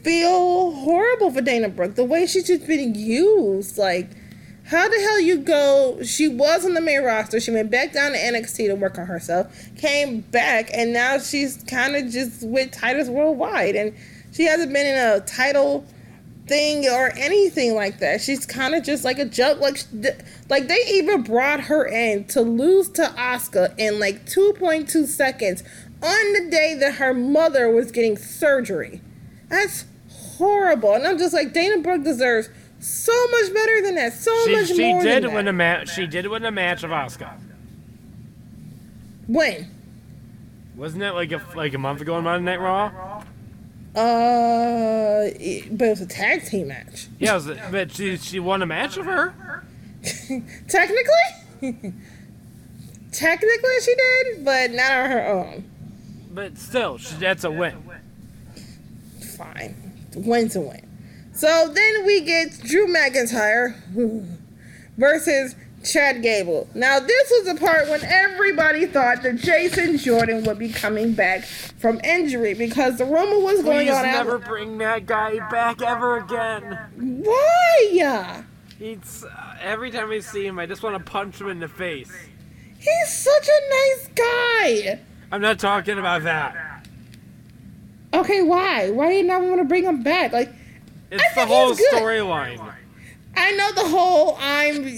feel horrible for Dana Brooke. The way she's just been used, like, how the hell you go? She was on the main roster. She went back down to NXT to work on herself, came back, and now she's kind of just with titles worldwide. And she hasn't been in a title thing or anything like that. She's kind of just like a joke. Like they even brought her in to lose to Asuka in like 2.2 seconds on the day that her mother was getting surgery. That's horrible. And I'm just like, Dana Brooke deserves so much better than that. She did win a match of Asuka. When? Wasn't that like a month ago on Monday Night Raw? But it was a tag team match. Yeah, but she won a match of her. Technically she did, but not on her own. But still, that's a win. Fine, win's a win. So then we get Drew McIntyre versus Chad Gable. Now, this was the part when everybody thought that Jason Jordan would be coming back from injury because the rumor was going on. Please never bring that guy back ever again. Why? It's every time I see him, I just want to punch him in the face. He's such a nice guy. I'm not talking about that. Okay, why? Why do you not want to bring him back? Like, it's the whole storyline. I know the whole I'm the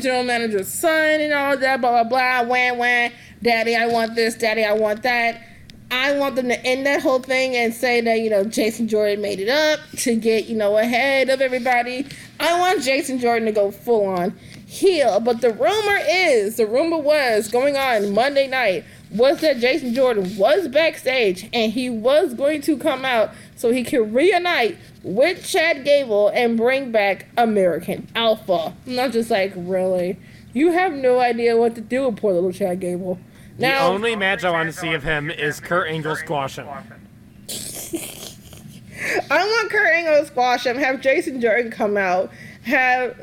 general manager's son and all that, blah, blah, blah, wah, wah, daddy, I want this, daddy, I want that. I want them to end that whole thing and say that, Jason Jordan made it up to get, ahead of everybody. I want Jason Jordan to go full on heel. But the rumor was going on Monday night was that Jason Jordan was backstage and he was going to come out so he could reunite with Chad Gable and bring back American Alpha. And I'm just like, really? You have no idea what to do with poor little Chad Gable. Now, the only match I want to see of him is Kurt Angle squash him. I want Kurt Angle to squash him, have Jason Jordan come out, have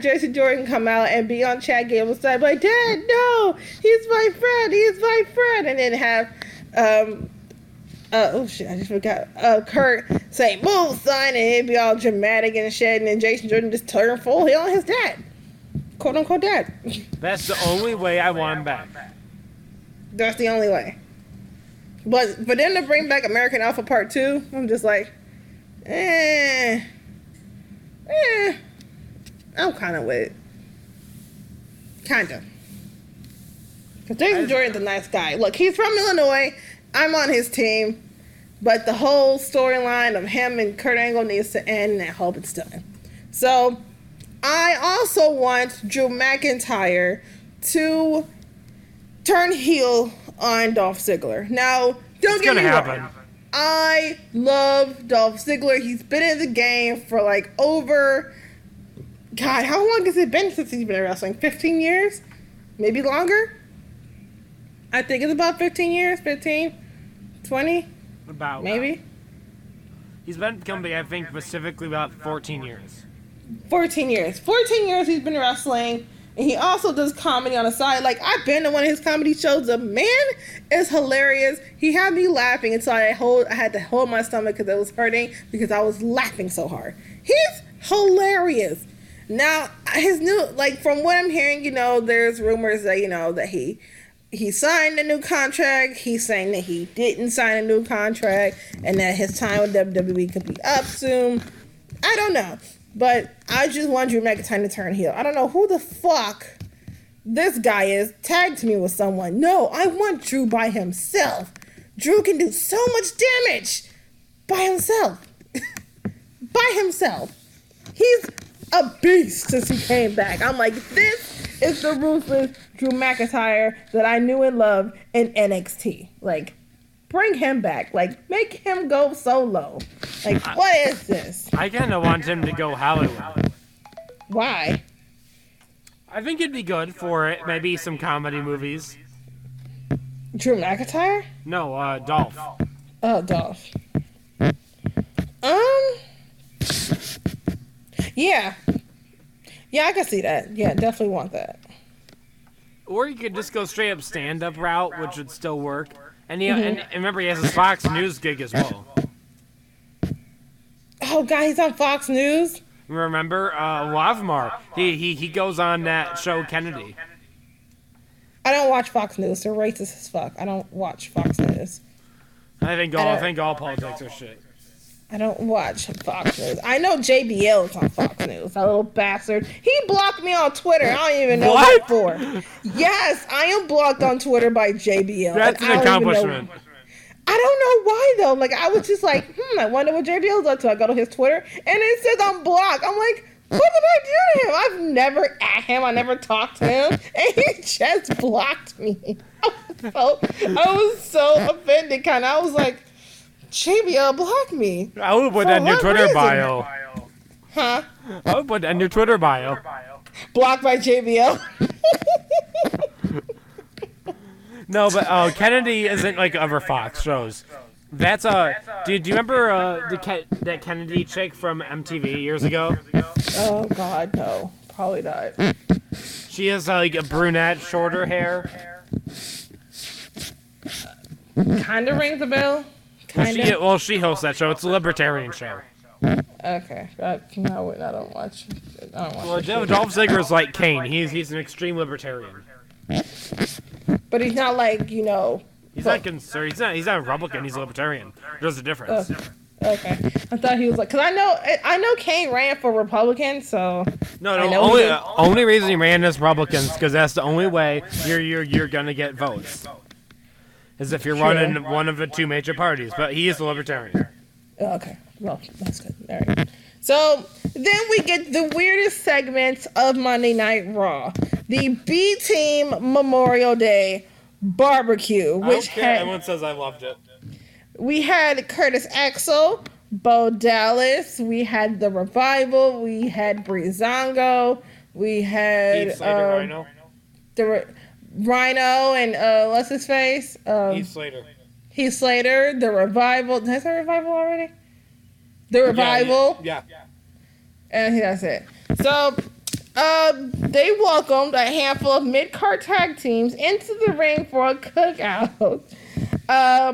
Jason Jordan come out and be on Chad Gable's side, like, Dad, no, he's my friend, and then have, I just forgot, Kurt say, move, son, and it'd be all dramatic and shit, and then Jason Jordan just turn full heel on his dad, quote unquote dad. That's the only way I want him back. That's the only way. But for them to bring back American Alpha Part 2, I'm just like, I'm kind of with it. Kind of. Because Jason Jordan's a nice guy. Look, he's from Illinois. I'm on his team. But the whole storyline of him and Kurt Angle needs to end, and I hope it's done. So, I also want Drew McIntyre to turn heel on Dolph Ziggler. Now, don't get me wrong. I love Dolph Ziggler. He's been in the game for God, how long has it been since he's been in wrestling? 15 years? Maybe longer? I think it's about 15 years, 15, 20, about maybe. He's been in the company, I think, specifically about 14 years. 14 years he's been wrestling. And he also does comedy on the side. Like, I've been to one of his comedy shows. The man is hilarious. He had me laughing until I had to hold my stomach because it was hurting because I was laughing so hard. He's hilarious. Now, his new, like, from what I'm hearing, you know, there's rumors that, you know, that he signed a new contract. He's saying that he didn't sign a new contract and that his time with WWE could be up soon. I don't know. But I just want Drew McIntyre to turn heel. I don't know who the fuck this guy is. Tagged me with someone. No, I want Drew by himself. Drew can do so much damage by himself. By himself. He's a beast since he came back. I'm like, this is the ruthless Drew McIntyre that I knew and loved in NXT. Like, bring him back. Like, make him go solo. Like, what is this? I kind of want him to go Hollywood. Why? I think it'd be good for it. Maybe some comedy movies. Drew McIntyre? No, Dolph. Oh, Dolph. Yeah. Yeah, I can see that. Yeah, definitely want that. Or you could just go straight up stand-up route, which would still work. And, and remember, he has his Fox News gig as well. Oh, God, he's on Fox News? Remember, Lavmar. He goes on that show, Kennedy. I don't watch Fox News. They're racist as fuck. I don't watch Fox News. I think all politics are shit. I don't watch Fox News. I know JBL is on Fox News, that little bastard. He blocked me on Twitter. I don't even know what for. Yes, I am blocked on Twitter by JBL. That's an accomplishment. I don't know why, though. Like, I was just like, I wonder what JBL's up to. I go to his Twitter, and it says I'm blocked. I'm like, what did I do to him? I've never at him. I never talked to him. And he just blocked me. I was so offended, kind of. I was like, JBL blocked me. I would put that in your Twitter bio. Huh? I would put that in your Twitter bio. Blocked by JBL. No, but Kennedy isn't like other Fox shows. That's do you remember that Kennedy chick from MTV years ago? Oh God, no, probably not. She has like a brunette, shorter hair. Kind of rings a bell. She hosts that show. It's a libertarian show. Okay. I don't watch it. Dolph Ziggler's like Kane. He's an extreme libertarian. But he's not like, you know... He's not conservative. He's not a Republican. He's a libertarian. There's a difference. Okay. I thought he was like... Because I know Kane ran for Republican, so... No, only reason he ran as Republicans because that's the only way you're going to get votes. As if you're running one of the two major parties, but he is a libertarian. Okay, well, that's good. All right. So then we get the weirdest segments of Monday Night Raw, the B Team Memorial Day barbecue, which everyone says I loved it. We had Curtis Axel, Bo Dallas, we had the Revival, we had Breezango, we had Rhino. Rhino and what's his face? Heath Slater, the Revival. Has that Revival already? The Revival. Yeah. And that's it. So they welcomed a handful of mid-card tag teams into the ring for a cookout,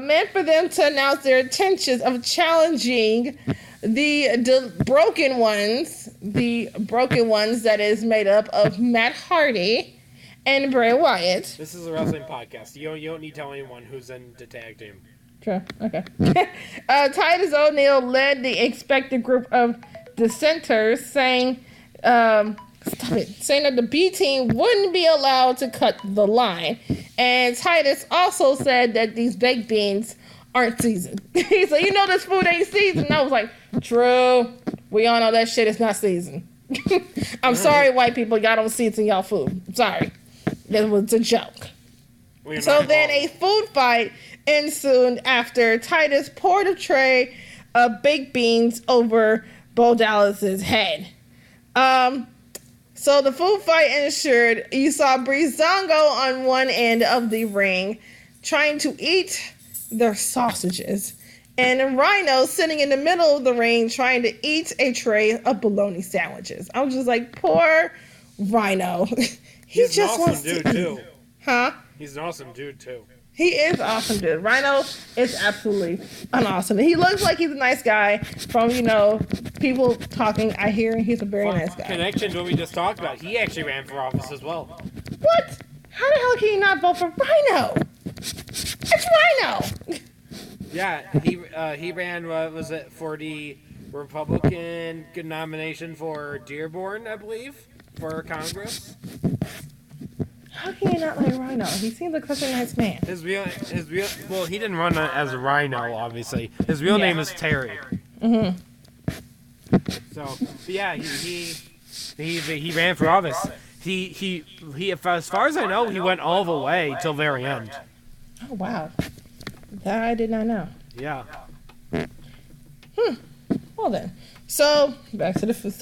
meant for them to announce their intentions of challenging the broken ones that is made up of Matt Hardy and Bray Wyatt. This is a wrestling podcast. You don't need to tell anyone who's in the tag team. True. Okay. Titus O'Neil led the expected group of dissenters, saying that the B team wouldn't be allowed to cut the line. And Titus also said that these baked beans aren't seasoned. He said, you know this food ain't seasoned. I was like, true. We all know that shit is not seasoned. I'm sorry, white people. Y'all don't season y'all food. I'm sorry. That was a joke. So then a food fight ensued after Titus poured a tray of baked beans over Bo Dallas's head. So the food fight ensured. You saw Breezango on one end of the ring trying to eat their sausages, and Rhino sitting in the middle of the ring trying to eat a tray of bologna sandwiches. I was just like, poor Rhino. He's just an awesome dude, too. Huh? He's an awesome dude, too. He is awesome, dude. Rhino is absolutely an awesome. He looks like he's a nice guy from, you know, people talking. I hear he's a very nice guy. Connection to what we just talked about. He actually ran for office as well. What? How the hell can you not vote for Rhino? It's Rhino! Yeah, he ran, what was it, for the Republican nomination for Dearborn, I believe, for Congress. How can you not like Rhino? He seems like such a nice man. His real well, he didn't run as a Rhino, obviously. His real name is Terry. Mm-hmm. So, yeah, he ran for office. He as far as I know, he went all the way till the very end. Oh, wow. That I did not know. Yeah. Well then. So back to the food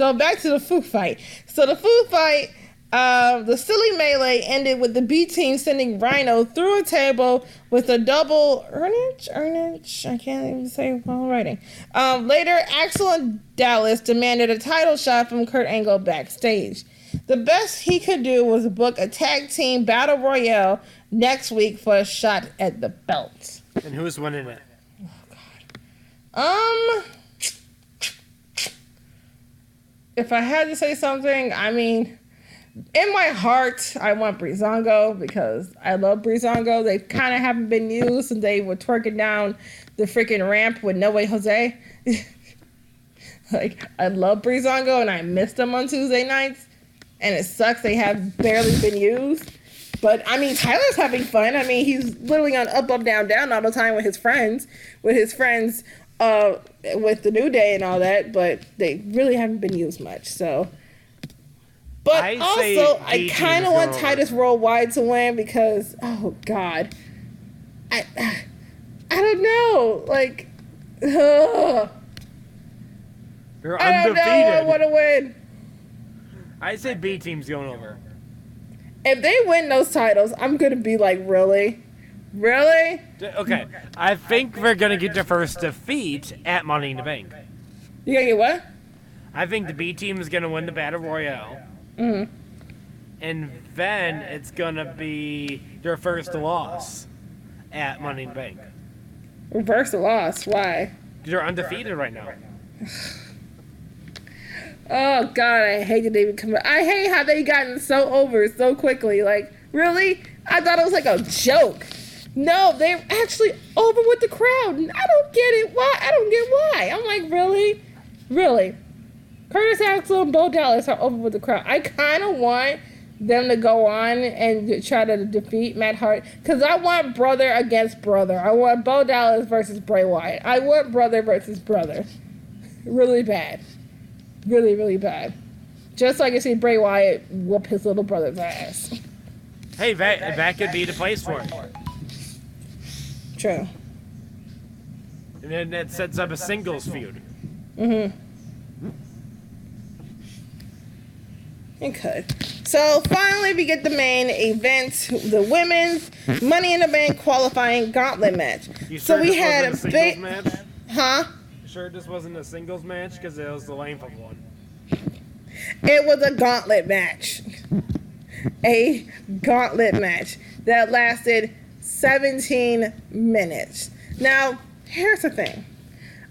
fight. So the food fight. The silly melee ended with the B team sending Rhino through a table with a double earnage. I can't even say while writing. Later, Axel and Dallas demanded a title shot from Kurt Angle backstage. The best he could do was book a tag team battle royale next week for a shot at the belt. And who's winning it? Oh God. If I had to say something, I mean. In my heart, I want Breezango because I love Breezango. They kind of haven't been used since they were twerking down the freaking ramp with No Way Jose. Like, I love Breezango and I missed them on Tuesday nights. And it sucks they have barely been used. But, I mean, Tyler's having fun. I mean, he's literally on Up, Up, Down, Down all the time with his friends. With The New Day and all that. But they really haven't been used much, so... But I kind of want Titus Worldwide to win because, oh, God. I don't know. Like, You're I don't undefeated. Know. I want to win. I say B team's going over. If they win those titles, I'm going to be like, really? Really? Okay. I think we're going to get the first defeat at Money in the Bank. You're going to get what? I think the B team is going to win the Battle Royale. Mm-hmm. And then it's going to be their first loss at Money in the Bank. Reverse the loss? Why? Because they're undefeated right now. Oh, God, I hate that they become... I hate how they gotten so over so quickly. Like, really? I thought it was like a joke. No, they're actually over with the crowd. And I don't get it. Why? I don't get why. I'm like, really? Really? Curtis Axel and Bo Dallas are over with the crowd. I kind of want them to go on and try to defeat Matt Hart. Because I want brother against brother. I want Bo Dallas versus Bray Wyatt. I want brother versus brother. Really bad. Really, really bad. Just so I can see Bray Wyatt whoop his little brother's ass. Hey, that could be the place for it. True. And then that sets up a singles feud. Mm-hmm. Okay. So finally we get the main event, the women's Money in the Bank qualifying gauntlet match. You sure so we this had wasn't a big match? Huh? You sure this wasn't a singles match because it was the length of one. It was a gauntlet match. A gauntlet match that lasted 17 minutes. Now, here's the thing.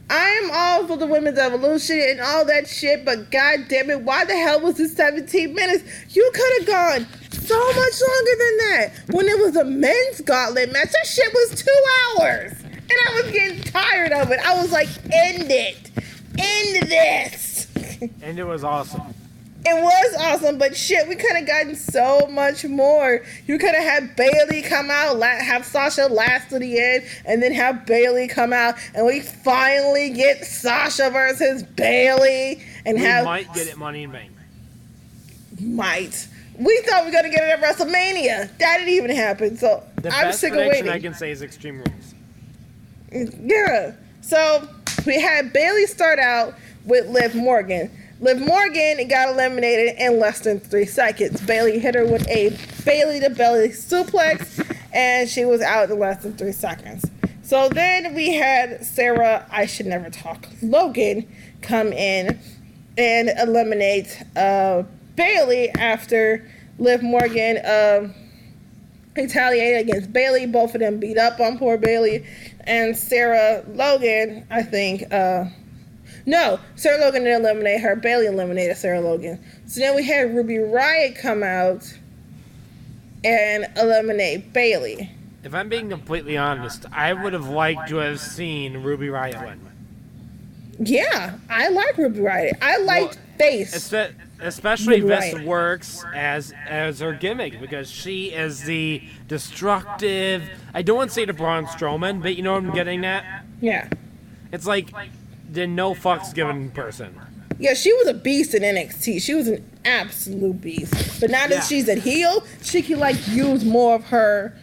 I'm all for the women's evolution and all that shit, but god damn it, why the hell was this 17 minutes? You could have gone so much longer than that. When it was a men's gauntlet match, that shit was 2 hours. And I was getting tired of it. I was like, end it. End this. And it was awesome. It was awesome, but shit, we could have gotten so much more. You could have had Bayley come out, have Sasha last to the end, and then have Bayley come out, and we finally get Sasha versus Bayley. And we might get it Money in Bank. Might. We thought we were going to get it at WrestleMania. That didn't even happen, so I'm sick of waiting. The best connection I can say is Extreme Rules. Yeah. So we had Bayley start out with Liv Morgan. Liv Morgan got eliminated in less than 3 seconds. Bayley hit her with a Bayley to belly suplex, and she was out in less than 3 seconds. So then we had Sarah, I Should Never Talk Logan, come in and eliminate Bayley after Liv Morgan retaliated against Bayley. Both of them beat up on poor Bayley. And Sarah Logan, I think, no, Sarah Logan didn't eliminate her. Bayley eliminated Sarah Logan. So then we had Ruby Riott come out and eliminate Bayley. If I'm being completely honest, I would have liked to have seen Ruby Riott win. Yeah, I like Ruby Riott. I liked face. Especially Ruby this Riott. Works as her gimmick, because she is the destructive. I don't want to say the Braun Strowman, but you know what I'm getting at? Yeah. It's like the no fucks given person. Yeah, she was a beast in NXT. She was an absolute beast. But now that she's at heel, she can like use more of her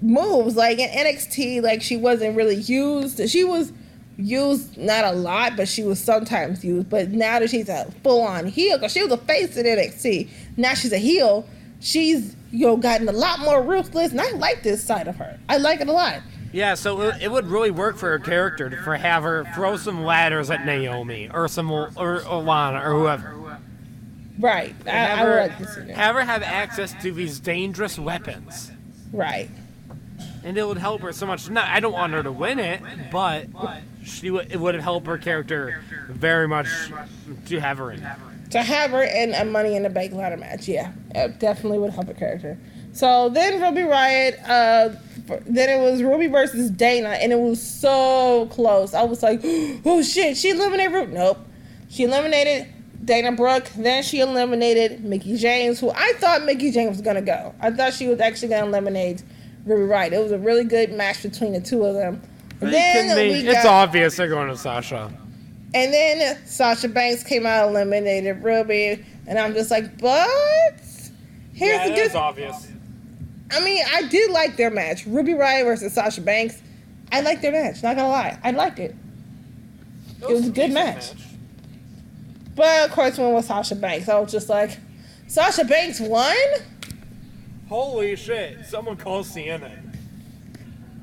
moves. Like in NXT, like she wasn't really used. She was used not a lot, but she was sometimes used. But now that she's a full-on heel, because she was a face in NXT, now she's a heel. She's gotten a lot more ruthless, and I like this side of her. I like it a lot. Yeah, so it would really work for her character to have her throw some ladders at Naomi or some or Alana or whoever. Right. Have her have access to these dangerous weapons. Right. And it would help her so much. No, I don't want her to win it, but it would have helped her character very much to have her in it. To have her in a Money in the Bank ladder match, yeah. It definitely would help her character. So then Ruby Riott, then it was Ruby versus Dana, and it was so close. I was like, oh shit, she eliminated Ruby. Nope. She eliminated Dana Brooke, then she eliminated Mickie James, who I thought Mickie James was going to go. I thought she was actually going to eliminate Ruby Riott. It was a really good match between the two of them. And it's obvious they're going to Sasha. And then Sasha Banks came out and eliminated Ruby, and I'm just like, but here's the difference. Obvious. I mean, I did like their match. Ruby Riott versus Sasha Banks. I liked their match. Not gonna lie, I liked it. It was a good match. But of course, when it was Sasha Banks, I was just like, Sasha Banks won? Holy shit! Someone calls Sienna.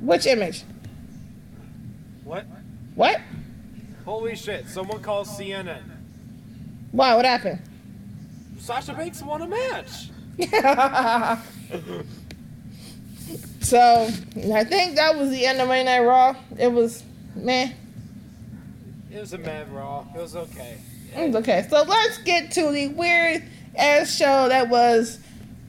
Which image? What? Holy shit! Someone calls CNN. Why? What happened? Sasha Banks won a match. So I think that was the end of Monday Night Raw. It was meh. It was a meh Raw. It was okay. Yeah. It was okay. So let's get to the weird ass show that was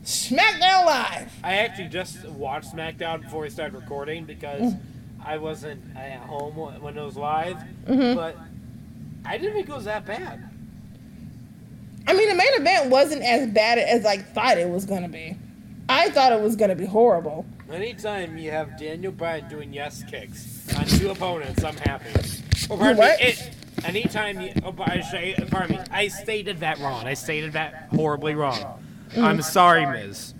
SmackDown Live. I actually just watched SmackDown before we started recording because I wasn't at home when it was live, but I didn't think it was that bad. I mean, the main event wasn't as bad as I thought it was going to be. I thought it was going to be horrible. Anytime you have Daniel Bryan doing yes kicks on two opponents, I'm happy. Oh, pardon what? Me, I stated that wrong. I stated that horribly wrong. I'm sorry, Miz.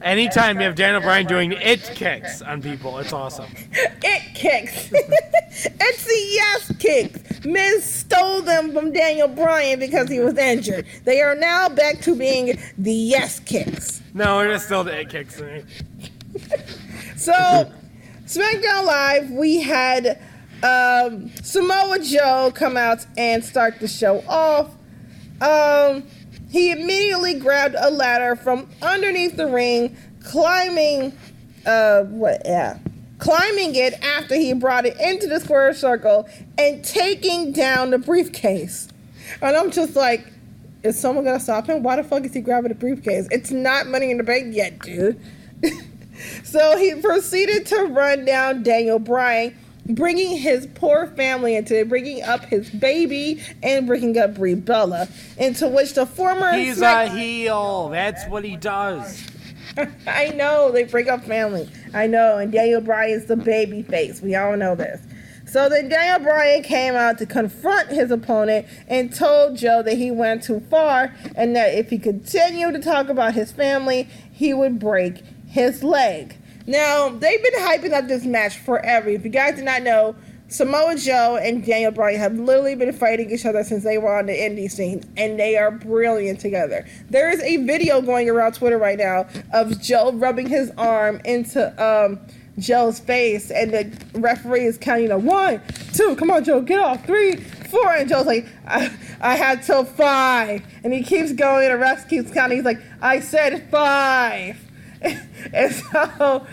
Anytime you have Daniel Bryan doing it kicks on people, it's awesome. It kicks. It's the yes kicks. Miz stole them from Daniel Bryan because he was injured. They are now back to being the yes kicks. No, it is still the it kicks. So, SmackDown Live, we had Samoa Joe come out and start the show off. He immediately grabbed a ladder from underneath the ring, climbing it after he brought it into the square circle and taking down the briefcase. And I'm just like, is someone gonna stop him? Why the fuck is he grabbing the briefcase? It's not Money in the Bank yet, dude. So he proceeded to run down Daniel Bryan, bringing his poor family into it, bringing up his baby and bringing up Brie Bella, into which the former... He's a heel. That's what he does. I know. They bring up family. I know. And Daniel Bryan's the baby face. We all know this. So then Daniel Bryan came out to confront his opponent and told Joe that he went too far and that if he continued to talk about his family, he would break his leg. Now, they've been hyping up this match forever. If you guys did not know, Samoa Joe and Daniel Bryan have literally been fighting each other since they were on the indie scene, and they are brilliant together. There is a video going around Twitter right now of Joe rubbing his arm into Joe's face, and the referee is counting, 1, 2, come on, Joe, get off, 3, 4, and Joe's like, I had till 5, and he keeps going, and the ref keeps counting. He's like, I said 5, and so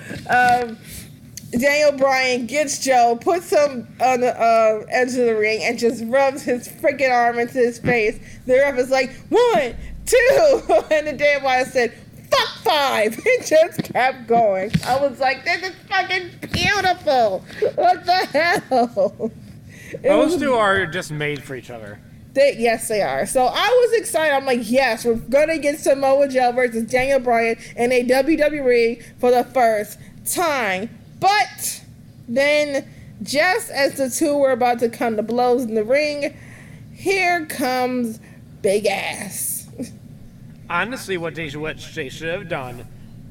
Daniel Bryan gets Joe, puts him on the edge of the ring, and just rubs his freaking arm into his face. The ref is like, 1, 2, and the Daniel Bryan said, fuck 5. It just kept going. I was like, this is fucking beautiful. What the hell? Those two are just made for each other. Yes, they are. So I was excited. I'm like, yes, we're going to get Samoa Joe versus Daniel Bryan in a WWE for the first time. But then, just as the two were about to come to blows in the ring, here comes Big Ass. Honestly, what they should have done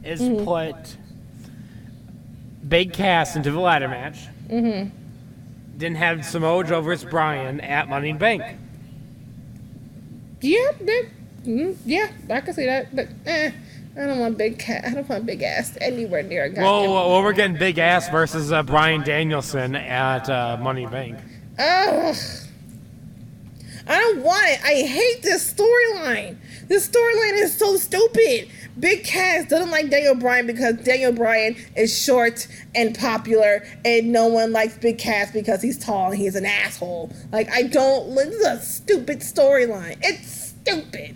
is put Big Cass into the ladder match. Mm-hmm. Then have Samoa Joe versus Bryan at Money in the Bank. Yeah, I can see that. But I don't want Big Cass. I don't want Big Ass anywhere near a guy. Well, we're getting Big Ass versus Bryan Danielson at Money in the Bank. Ugh. I don't want it. I hate this storyline. This storyline is so stupid. Big Cass doesn't like Daniel Bryan because Daniel Bryan is short and popular, and no one likes Big Cass because he's tall and he's an asshole. Like, I don't. This is a stupid storyline. It's stupid.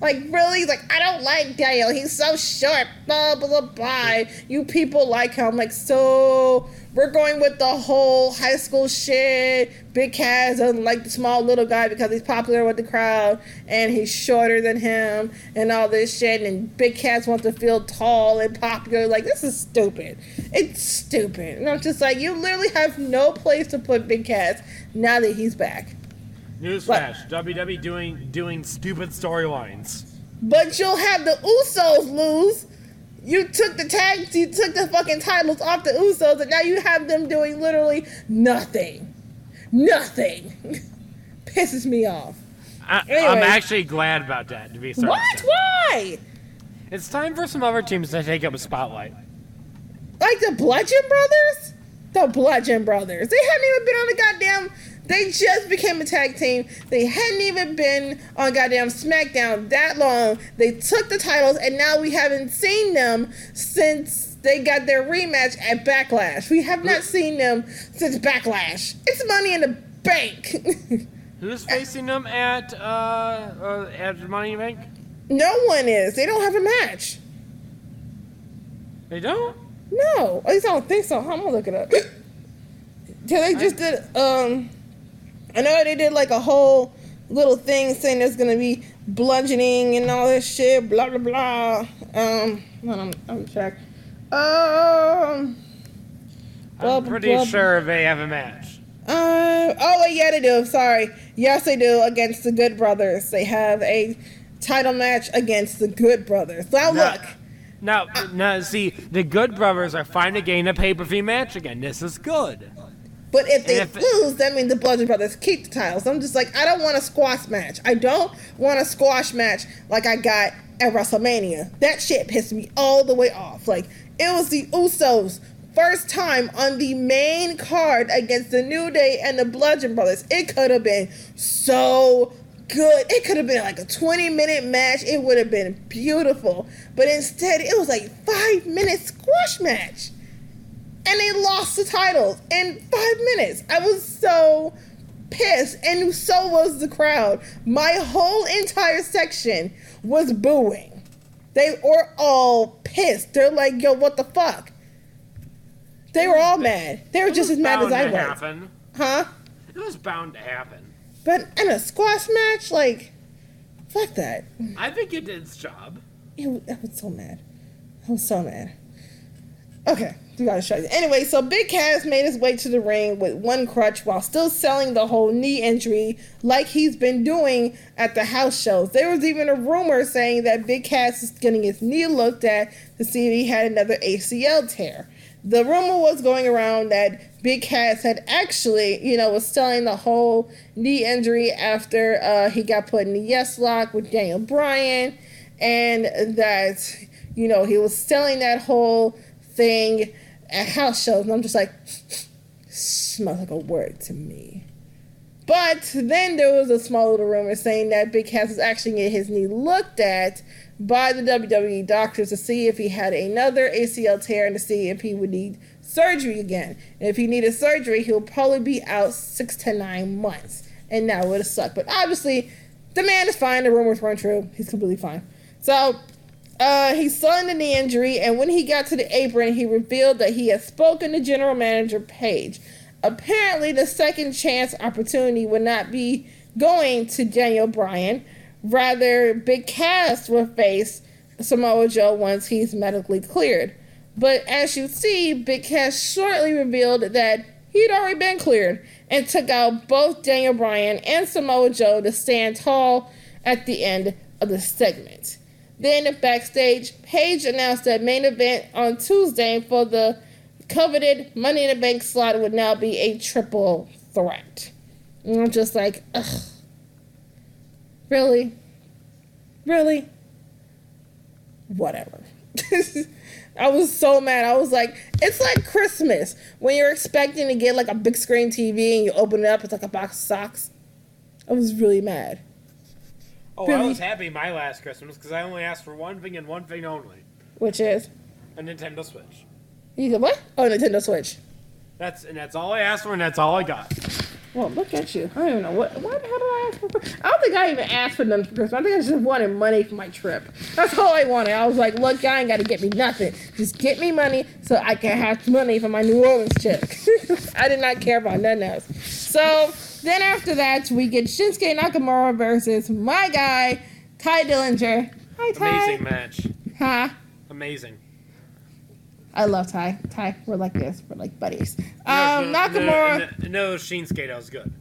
Like, really? Like, I don't like Daniel. He's so short. Blah, blah, blah. You people like him. Like, so we're going with the whole high school shit. Big Cass doesn't like the small little guy because he's popular with the crowd and he's shorter than him and all this shit. And Big Cass wants to feel tall and popular. Like, this is stupid. It's stupid. And I'm just like, you literally have no place to put Big Cass now that he's back. Newsflash, WWE doing stupid storylines. But you'll have the Usos lose. You took the fucking titles off the Usos, and now you have them doing literally nothing. Nothing. Pisses me off. I'm actually glad about that, to be certain. What? Why? It's time for some other teams to take up a spotlight. Like the Bludgeon Brothers? The Bludgeon Brothers. They haven't even been on the goddamn... They just became a tag team. They hadn't even been on goddamn SmackDown that long. They took the titles, and now we haven't seen them since they got their rematch at Backlash. We have not seen them since Backlash. It's Money in the Bank. Who's facing them at Money in the Bank? No one is. They don't have a match. They don't? No. At least I don't think so. I'm going to look it up. They just did... I know they did like a whole little thing saying there's gonna be bludgeoning and all this shit, blah blah blah. I'm check. I'm pretty sure they have a match. They do. Sorry, yes they do, against the Good Brothers. They have a title match against the Good Brothers. Now look. Now see, the Good Brothers are finally getting a pay-per-view match again. This is good. But if they lose, that means the Bludgeon Brothers keep the titles. I'm just like, I don't want a squash match. I don't want a squash match like I got at WrestleMania. That shit pissed me all the way off. Like, it was the Usos' first time on the main card against the New Day and the Bludgeon Brothers. It could have been so good. It could have been like a 20-minute match. It would have been beautiful. But instead, it was like 5-minute squash match. And they lost the titles in 5 minutes. I was so pissed, and so was the crowd. My whole entire section was booing. They were all pissed. They're like, yo, what the fuck? They were all mad. They were just as mad as I was. It was bound to happen. Huh? It was bound to happen. But in a squash match, like, fuck that. I think it did its job. I was so mad. Okay. You gotta show you. Anyway, so Big Cass made his way to the ring with one crutch while still selling the whole knee injury like he's been doing at the house shows. There was even a rumor saying that Big Cass is getting his knee looked at to see if he had another ACL tear. The rumor was going around that Big Cass had actually, was selling the whole knee injury after he got put in the Yes Lock with Daniel Bryan, and that, he was selling that whole thing at house shows, and I'm just like, smells like a word to me. But then there was a small little rumor saying that Big Cass was actually getting his knee looked at by the WWE doctors to see if he had another ACL tear and to see if he would need surgery again. And if he needed surgery, he'll probably be out 6 to 9 months. And that would have sucked. But obviously, the man is fine. The rumors weren't true. He's completely fine. So he's still in the knee injury. And when he got to the apron, he revealed that he had spoken to general manager Paige. Apparently, the second chance opportunity would not be going to Daniel Bryan. Rather, Big Cass will face Samoa Joe once he's medically cleared. But as you see, Big Cass shortly revealed that he'd already been cleared and took out both Daniel Bryan and Samoa Joe to stand tall at the end of the segment. Then backstage, Paige announced that main event on Tuesday for the coveted Money in the Bank slot would now be a triple threat. And I'm just like, ugh. Really? Really? Whatever. I was so mad. I was like, it's like Christmas when you're expecting to get like a big screen TV and you open it up, it's like a box of socks. I was really mad. Oh, really? I was happy my last Christmas because I only asked for one thing and one thing only. Which is? A Nintendo Switch. You said what? Oh, Nintendo Switch. That's all I asked for and that's all I got. Well, look at you. I don't even know what the hell did I ask for? I don't think I even asked for nothing for Christmas. I think I just wanted money for my trip. That's all I wanted. I was like, look, I ain't got to get me nothing. Just get me money so I can have money for my New Orleans trip. I did not care about nothing else. So then after that, we get Shinsuke Nakamura versus my guy, Tye Dillinger. Hi, Ty. Amazing match. Huh? Amazing. I love Ty. Ty, we're like this. We're like buddies. Nakamura. No, Shinsuke, that was good.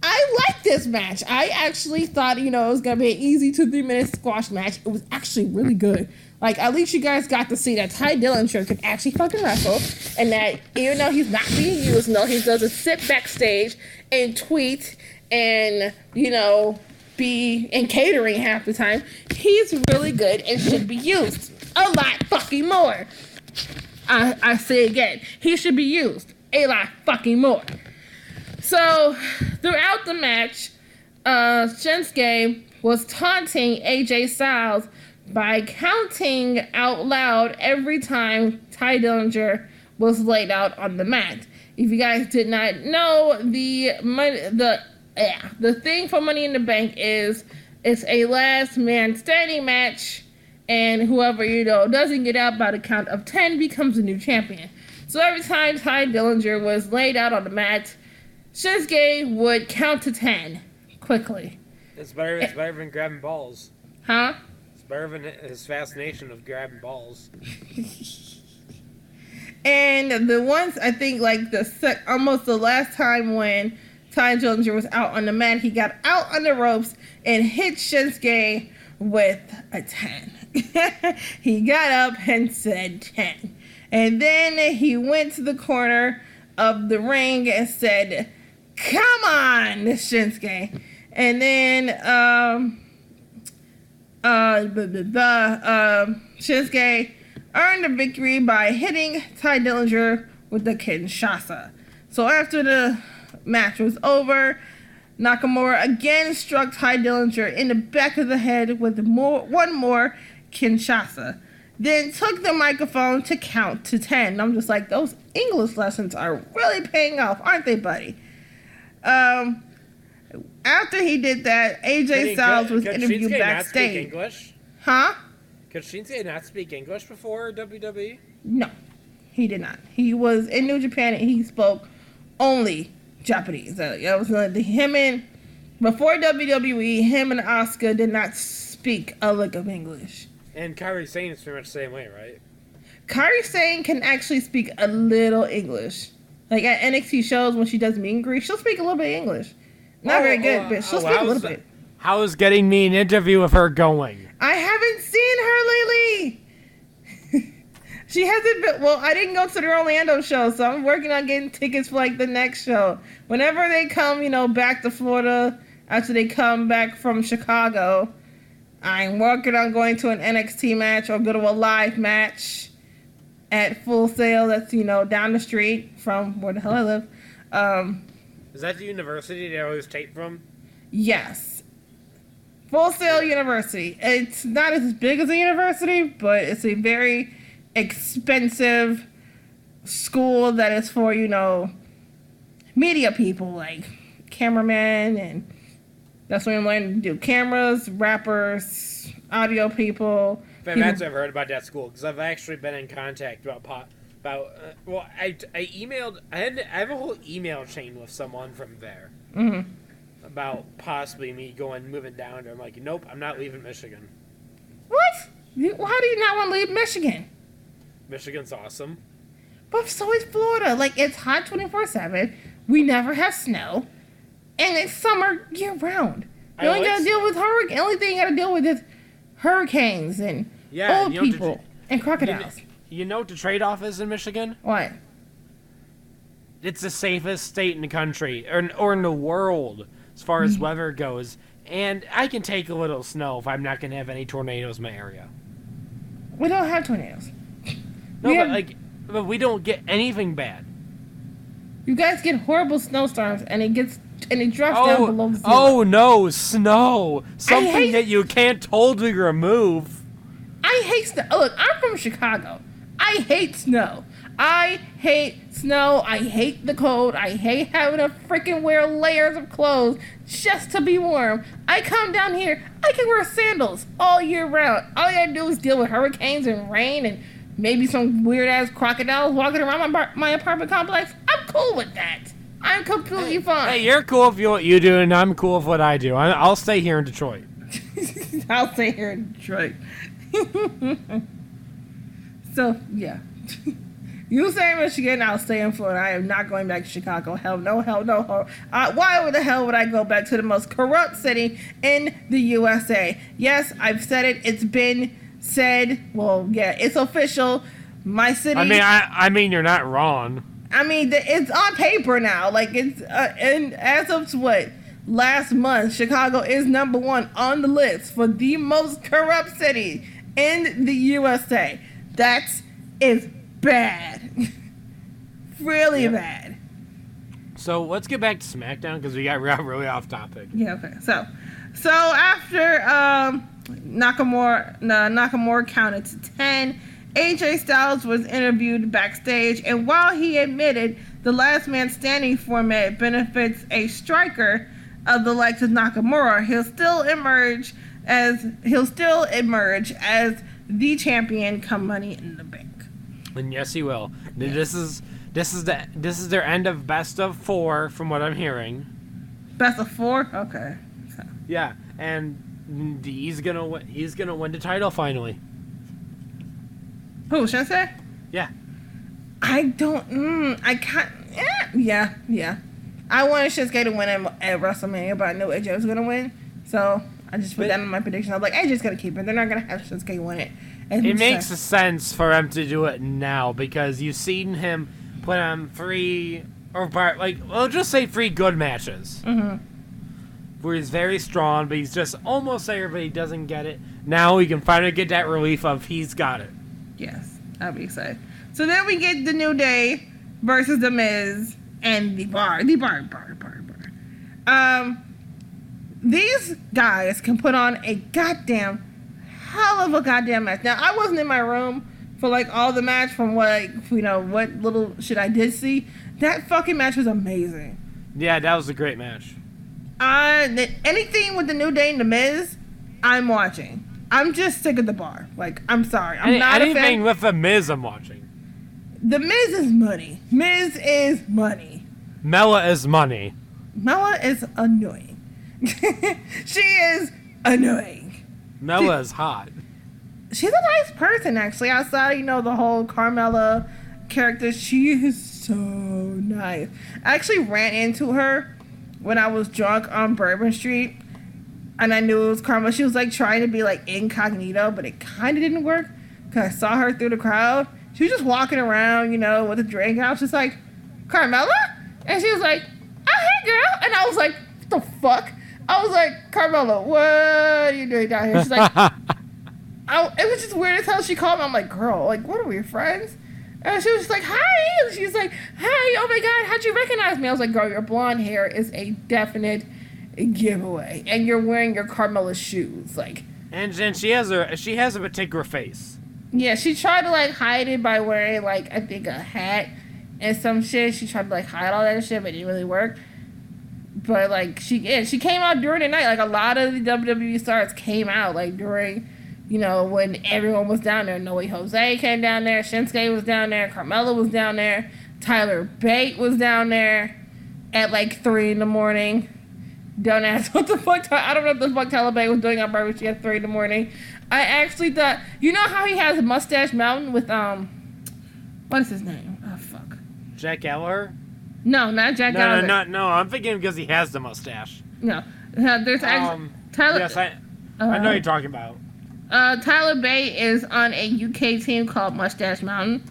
I like this match. I actually thought, it was going to be an easy 2-3 minute squash match. It was actually really good. Like, at least you guys got to see that Tye Dillinger could actually fucking wrestle. And that even though he's not being used, he doesn't sit backstage and tweet and, be in catering half the time. He's really good and should be used. A lot fucking more. I say again, he should be used a lot fucking more. So, throughout the match, Shinsuke was taunting AJ Styles by counting out loud every time Tye Dillinger was laid out on the mat. If you guys did not know, the thing for Money in the Bank is it's a last man standing match. And whoever, doesn't get out by the count of 10 becomes a new champion. So every time Tye Dillinger was laid out on the mat, Shinsuke would count to 10 quickly. It's better than grabbing balls. Huh? It's better than his fascination of grabbing balls. And the ones, I think, like almost the last time when Tye Dillinger was out on the mat, he got out on the ropes and hit Shinsuke with a 10. He got up and said 10. And then he went to the corner of the ring and said, come on, Shinsuke. And then Shinsuke earned a victory by hitting Tye Dillinger with the Kinshasa. So after the match was over, Nakamura again struck Tye Dillinger in the back of the head with one more Kinshasa, then took the microphone to count to 10. I'm just like, those English lessons are really paying off, aren't they, buddy? After he did that, AJ Styles was interviewed backstage. Could Shinsuke not speak English? Huh? Could Shinsuke not speak English before WWE? No, he did not. He was in New Japan and he spoke only Japanese. That was before WWE, him and Asuka did not speak a lick of English. And Kairi Sane is pretty much the same way, right? Kairi Sane can actually speak a little English. Like at NXT shows when she does meet and greet, she'll speak a little bit of English. Not very good, but she'll speak a little bit. How is getting me an interview with her going? I haven't seen her lately. She hasn't been. Well, I didn't go to the Orlando show, so I'm working on getting tickets for like the next show. Whenever they come, back to Florida after they come back from Chicago. I'm working on going to an NXT match or go to a live match at Full Sail. That's, down the street from where the hell I live. Is that the university they always tape from? Yes. Full Sail University. It's not as big as a university, but it's a very expensive school that is for, you know, media people like cameramen, and that's when you learn to do cameras, rappers, audio people. But that's what I've heard about that school, because I've actually been in contact I emailed. I have a whole email chain with someone from there. Mm-hmm. About possibly me moving down there. I'm like, nope, I'm not leaving Michigan. What? How do you not want to leave Michigan? Michigan's awesome. But so is Florida. Like, it's hot 24/7. We never have snow. And it's summer year-round. You only got to deal with hurricanes. The only thing you got to deal with is hurricanes and old people and crocodiles. You know what the trade-off is in Michigan? What? It's the safest state in the country, or in the world, as far as weather goes. And I can take a little snow if I'm not going to have any tornadoes in my area. We don't have tornadoes. No, but we don't get anything bad. You guys get horrible snowstorms, and it drops down below zero. Oh no, snow! Something that you can't totally remove. I hate snow. Look, I'm from Chicago. I hate snow. I hate snow. I hate the cold. I hate having to freaking wear layers of clothes just to be warm. I come down here, I can wear sandals all year round. All I gotta do is deal with hurricanes and rain and maybe some weird-ass crocodiles walking around my apartment complex. I'm cool with that. I'm completely fine. Hey, you're cool if you what you do, and I'm cool with what I do. I'll stay here in Detroit. I'll stay here in Detroit. So, yeah. You stay in Michigan, I'll stay in Florida. I am not going back to Chicago. Hell no. Why the hell would I go back to the most corrupt city in the USA? Yes, I've said it. It's been said. Well, yeah, it's official. My city. I mean, you're not wrong. I mean, it's on paper now. Like, it's and as of last month, Chicago is number one on the list for the most corrupt city in the USA. That is bad. Really bad. So let's get back to SmackDown because we got really off topic. Yeah, okay. So after Nakamura counted to 10, AJ Styles was interviewed backstage, and while he admitted the last man standing format benefits a striker of the likes of Nakamura, he'll still emerge as the champion come Money in the Bank. And yes, he will. Yeah. This is their end of best of 4, from what I'm hearing. Best of 4, okay. So. Yeah, and he's gonna win the title finally. Who, Shinsei? Yeah. I don't. I can't. Yeah. I wanted Shinsuke to win at WrestleMania, but I knew AJ was gonna win, so I just put that in my prediction. I was like, AJ's gonna keep it. They're not gonna have Shinsuke win it. It makes sense for him to do it now because you've seen him put on 3 good matches. Mm-hmm. Where he's very strong, but he's just almost there, but he doesn't get it. Now we can finally get that relief of he's got it. Yes, I'll be excited. So then we get The New Day versus The Miz and The Bar. These guys can put on a goddamn hell of a goddamn match. Now, I wasn't in my room for, all the match from what little shit I did see. That fucking match was amazing. Yeah, that was a great match. Anything with The New Day and The Miz, I'm watching. I'm just sick of The Bar. I'm sorry. Anything with The Miz, I'm watching. The Miz is money. Miz is money. Mella is money. Mella is annoying. She is annoying. Mella's hot. She's a nice person, actually. Outside, the whole Carmella character, she is so nice. I actually ran into her when I was drunk on Bourbon Street, and I knew it was Carmella. She was, trying to be, incognito, but it kind of didn't work because I saw her through the crowd. She was just walking around, with a drink, and I was just like, Carmella? And she was like, oh, hey, girl. And I was like, what the fuck? I was like, Carmella, what are you doing down here? She's like, it was just weird as hell. She called me. I'm like, girl, what are we, friends? And she was like, hi. And she's like, hi. Oh, my God. How'd you recognize me? I was like, girl, your blonde hair is a definite giveaway. And you're wearing your Carmella shoes. Like, and she has a particular face. Yeah, she tried to, like, hide it by wearing, like, I think a hat and some shit. She tried to, like, hide all that shit, but it didn't really work. But, like, she came out during the night. Like, a lot of the WWE stars came out, like, during, you know, when everyone was down there. No Way Jose came down there. Shinsuke was down there. Carmella was down there. Tyler Bate was down there at, like, 3 in the morning. Don't ask what the fuck. I don't know what the fuck Tyler Bate was doing on purpose at 3 in the morning. I actually thought, you know how he has Mustache Mountain with, what is his name? Oh, fuck. Jack Gallagher? No, not Jack Gallagher. No, I'm thinking because he has the mustache. No, there's actually, Tyler. Yes, I know what you're talking about. Tyler Bate is on a UK team called Mustache Mountain.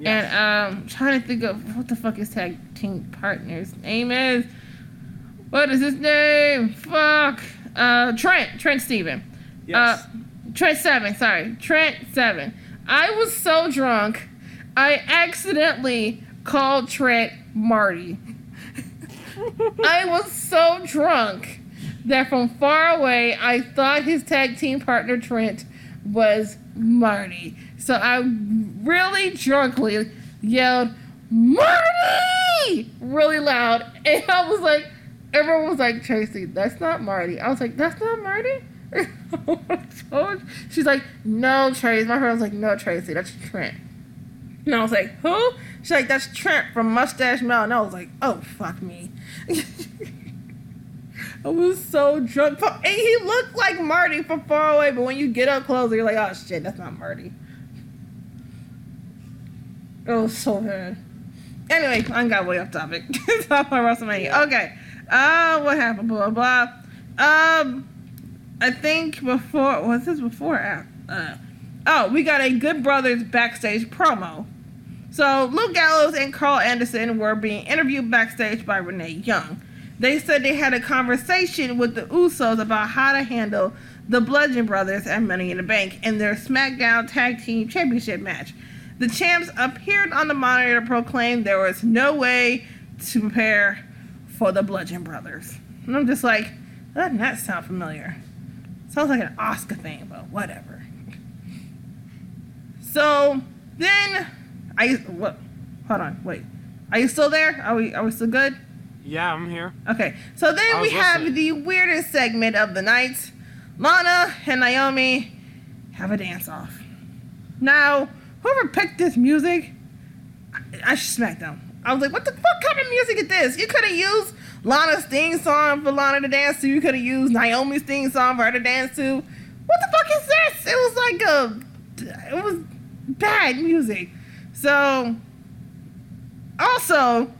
Yes. And, I'm trying to think of what the fuck his tag team partner's name is. What is his name? Fuck. Trent Seven. Yes. Trent Seven. I was so drunk, I accidentally called Trent Marty. I was so drunk that from far away, I thought his tag team partner Trent was Marty. So I really drunkly yelled, Marty! Really loud. And I was like, everyone was like, Tracy, that's not Marty. I was like, that's not Marty? She's like, no, Tracy. My friend was like, no, Tracy, that's Trent. And I was like, who? She's like, that's Trent from Mustache Mountain. I was like, oh, fuck me. I was so drunk. And he looked like Marty from far away, but when you get up closer, you're like, oh, shit, that's not Marty. It was so bad. Anyway, I got way off topic. Stop my WrestleMania. Okay. What happened? Blah, blah, blah. I think before... Was this before? We got a Good Brothers backstage promo. So, Luke Gallows and Carl Anderson were being interviewed backstage by Renee Young. They said they had a conversation with the Usos about how to handle the Bludgeon Brothers at Money in the Bank in their SmackDown Tag Team Championship match. The champs appeared on the monitor to proclaim there was no way to prepare for the Bludgeon Brothers. And I'm just like, that doesn't that sound familiar? Sounds like an Oscar thing, but whatever. So, then... hold on, wait. Are you still there? Are we still good? Yeah, I'm here. Okay, so then we have the weirdest segment of the night. Lana and Naomi have a dance-off. Now, whoever picked this music, I should smack them. I was like, what the fuck kind of music is this? You could have used Lana's theme song for Lana to dance to. You could have used Naomi's theme song for her to dance to. What the fuck is this? It was bad music. So, also,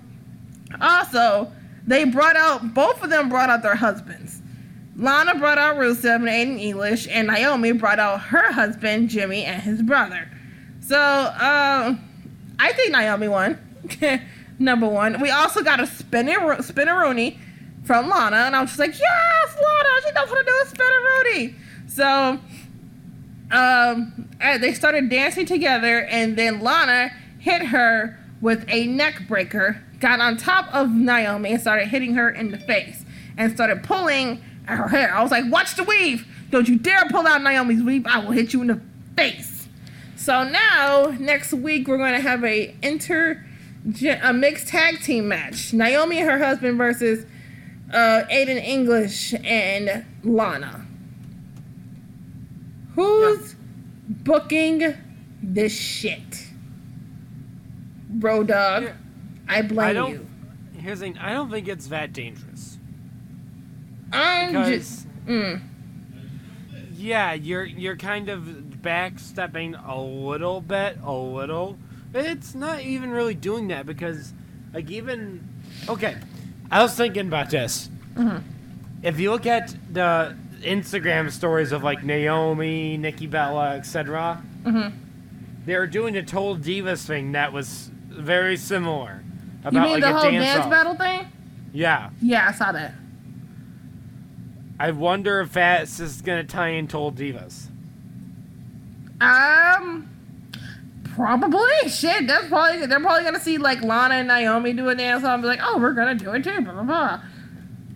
they both of them brought out their husbands. Lana brought out Rusev and Aiden English, and Naomi brought out her husband, Jimmy, and his brother. So, I think Naomi won. Number one. We also got a spinneroonie from Lana, and I was just like, yes, Lana, she knows how to do a spinneroonie. So, they started dancing together, and then Lana hit her with a neck breaker, got on top of Naomi and started hitting her in the face and started pulling at her hair. I was like, watch the weave. Don't you dare pull out Naomi's weave. I will hit you in the face. So now, next week, we're going to have a mixed tag team match. Naomi and her husband versus Aiden English and Lana. Who's booking this shit? Bro, dog, I blame you. Here's the thing. I don't think it's that dangerous. Yeah, you're kind of backstepping a little bit. But it's not even really doing that because, like, even... Okay, I was thinking about this. Mm-hmm. If you look at the Instagram stories of, like, Naomi, Nikki Bella, etc., mm-hmm. they were doing the Total Divas thing that was very similar. About, you mean like, the whole dance battle thing? Yeah. Yeah, I saw that. I wonder if that's just going to tie in Total Divas. Probably. Shit, that's probably, they're probably going to see, like, Lana and Naomi do a dance and be like, oh, we're going to do it too, blah, blah, blah.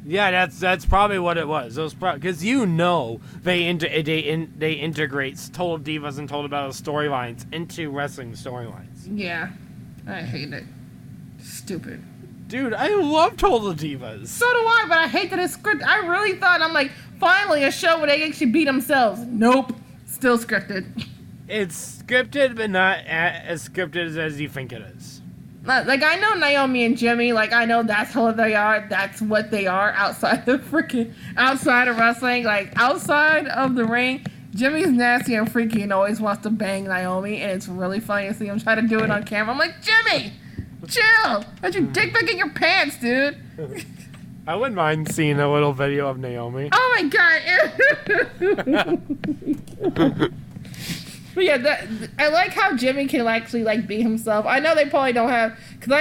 Yeah, that's probably what it was. Because you know they integrate Total Divas and Total Bellas storylines into wrestling storylines. Yeah. I hate it. Stupid. Dude, I love Total Divas. So do I, but I hate that it's scripted. I really thought, I'm like, finally a show where they actually beat themselves. Nope. Still scripted. It's scripted, but not as scripted as you think it is. Like, I know Naomi and Jimmy, like, I know that's how they are, that's what they are outside of wrestling, like, outside of the ring. Jimmy's nasty and freaky and always wants to bang Naomi, and it's really funny to see him try to do it on camera. I'm like, Jimmy, chill! Let your dick back in your pants, dude! I wouldn't mind seeing a little video of Naomi. Oh my god! But yeah, I like how Jimmy can actually, like, be himself. I know they probably don't have, because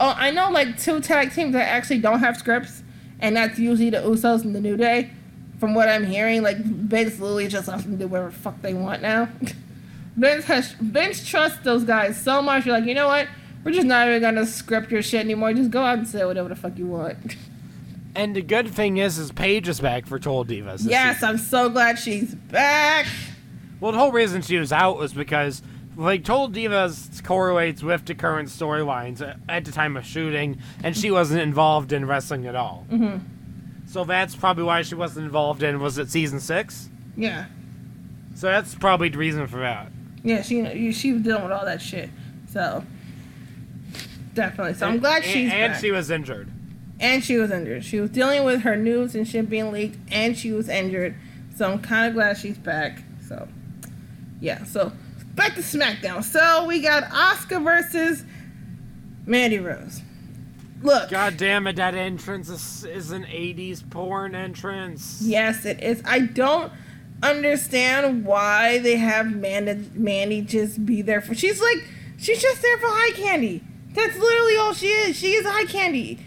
I know like two tag teams that actually don't have scripts, and that's usually the Usos and the New Day. From what I'm hearing, like, Vince literally just lets them do whatever the fuck they want now. Vince trusts those guys so much. You're like, you know what? We're just not even gonna script your shit anymore. Just go out and say whatever the fuck you want. And the good thing is Paige is back for Total Divas. Yes, season. I'm so glad she's back. Well, the whole reason she was out was because, like, Total Divas correlates with the current storylines at the time of shooting, and she wasn't involved in wrestling at all. Mm-hmm. So that's probably why she wasn't involved in, was it season 6? Yeah. So that's probably the reason for that. Yeah, she was dealing with all that shit. So, definitely. So I'm glad she's back. And she was injured. And she was injured. She was dealing with her news and shit being leaked, and she was injured. So I'm kind of glad she's back. So... yeah, so back to SmackDown. So we got Asuka versus Mandy Rose. Look. God damn it, that entrance is an 80s porn entrance. Yes, it is. I don't understand why they have Mandy just be there for... She's just there for eye candy. That's literally all she is. She is eye candy.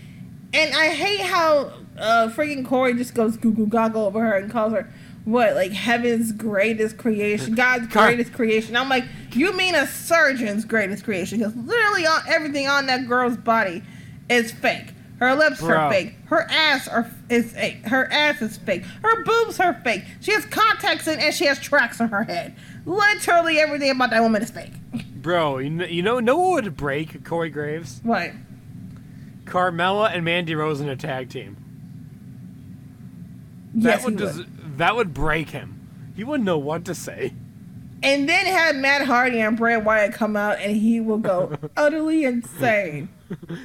And I hate how freaking Corey just goes goo-goo gaga over her and calls her... what, like, heaven's greatest creation, God's greatest creation. I'm like, you mean a surgeon's greatest creation, because literally everything on that girl's body is fake. Her lips are fake. Her ass is fake. Her ass is fake. Her boobs are fake. She has contacts in and she has tracks on her head. Literally everything about that woman is fake. Bro, you know what would break Corey Graves? What? Carmella and Mandy Rose in a tag team. That yes, that would break him. He wouldn't know what to say. And then have Matt Hardy and Bray Wyatt come out, and he will go utterly insane.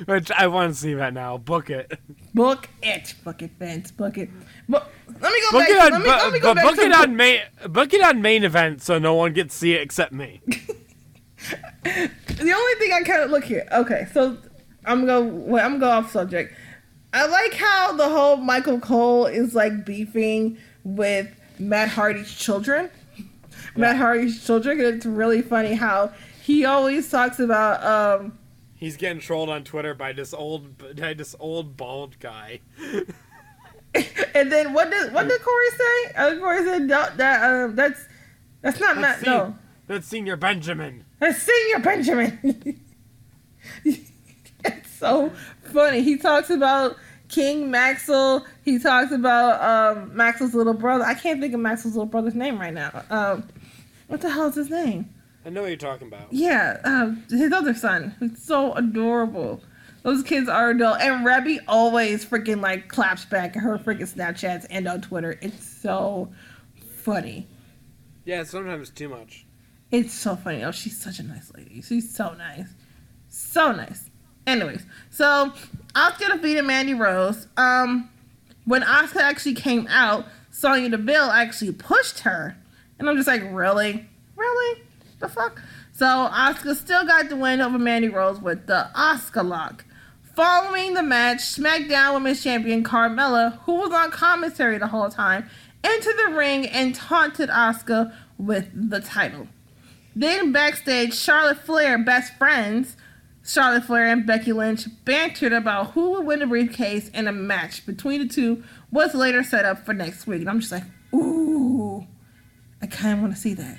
Which I want to see that now. Book it. Book it. Book it, Vince. Book it. Let me go book back. It on, let me, let me go back book to it on book it on main event, so no one gets to see it except me. The only thing I kind of look here. Okay, so I'm gonna go off subject. I like how the whole Michael Cole is, like, beefing with Matt Hardy's children. Yeah. Matt Hardy's children. It's really funny how he always talks about... he's getting trolled on Twitter by this old bald guy. And then what did Corey say? Corey said that's not Matt. No, that's Senior Benjamin. That's Senior Benjamin. It's so funny. He talks about King Maxwell. He talks about Maxwell's little brother. I can't think of Maxwell's little brother's name right now. What the hell is his name? I know what you're talking about. Yeah, his other son. It's so adorable. Those kids are adult. And Rebby always freaking, like, claps back at her freaking Snapchats and on Twitter. It's so funny. Yeah, sometimes too much. It's so funny. Oh, she's such a nice lady. She's so nice. So nice. Anyways, so Asuka defeated Mandy Rose. When Asuka actually came out, Sonya Deville actually pushed her. And I'm just like, really? Really? The fuck? So Asuka still got the win over Mandy Rose with the Asuka Lock. Following the match, SmackDown Women's Champion Carmella, who was on commentary the whole time, entered the ring and taunted Asuka with the title. Then backstage, Charlotte Flair, best friends... Charlotte Flair and Becky Lynch bantered about who would win the briefcase, and a match between the two was later set up for next week. And I'm just like, ooh, I kind of want to see that.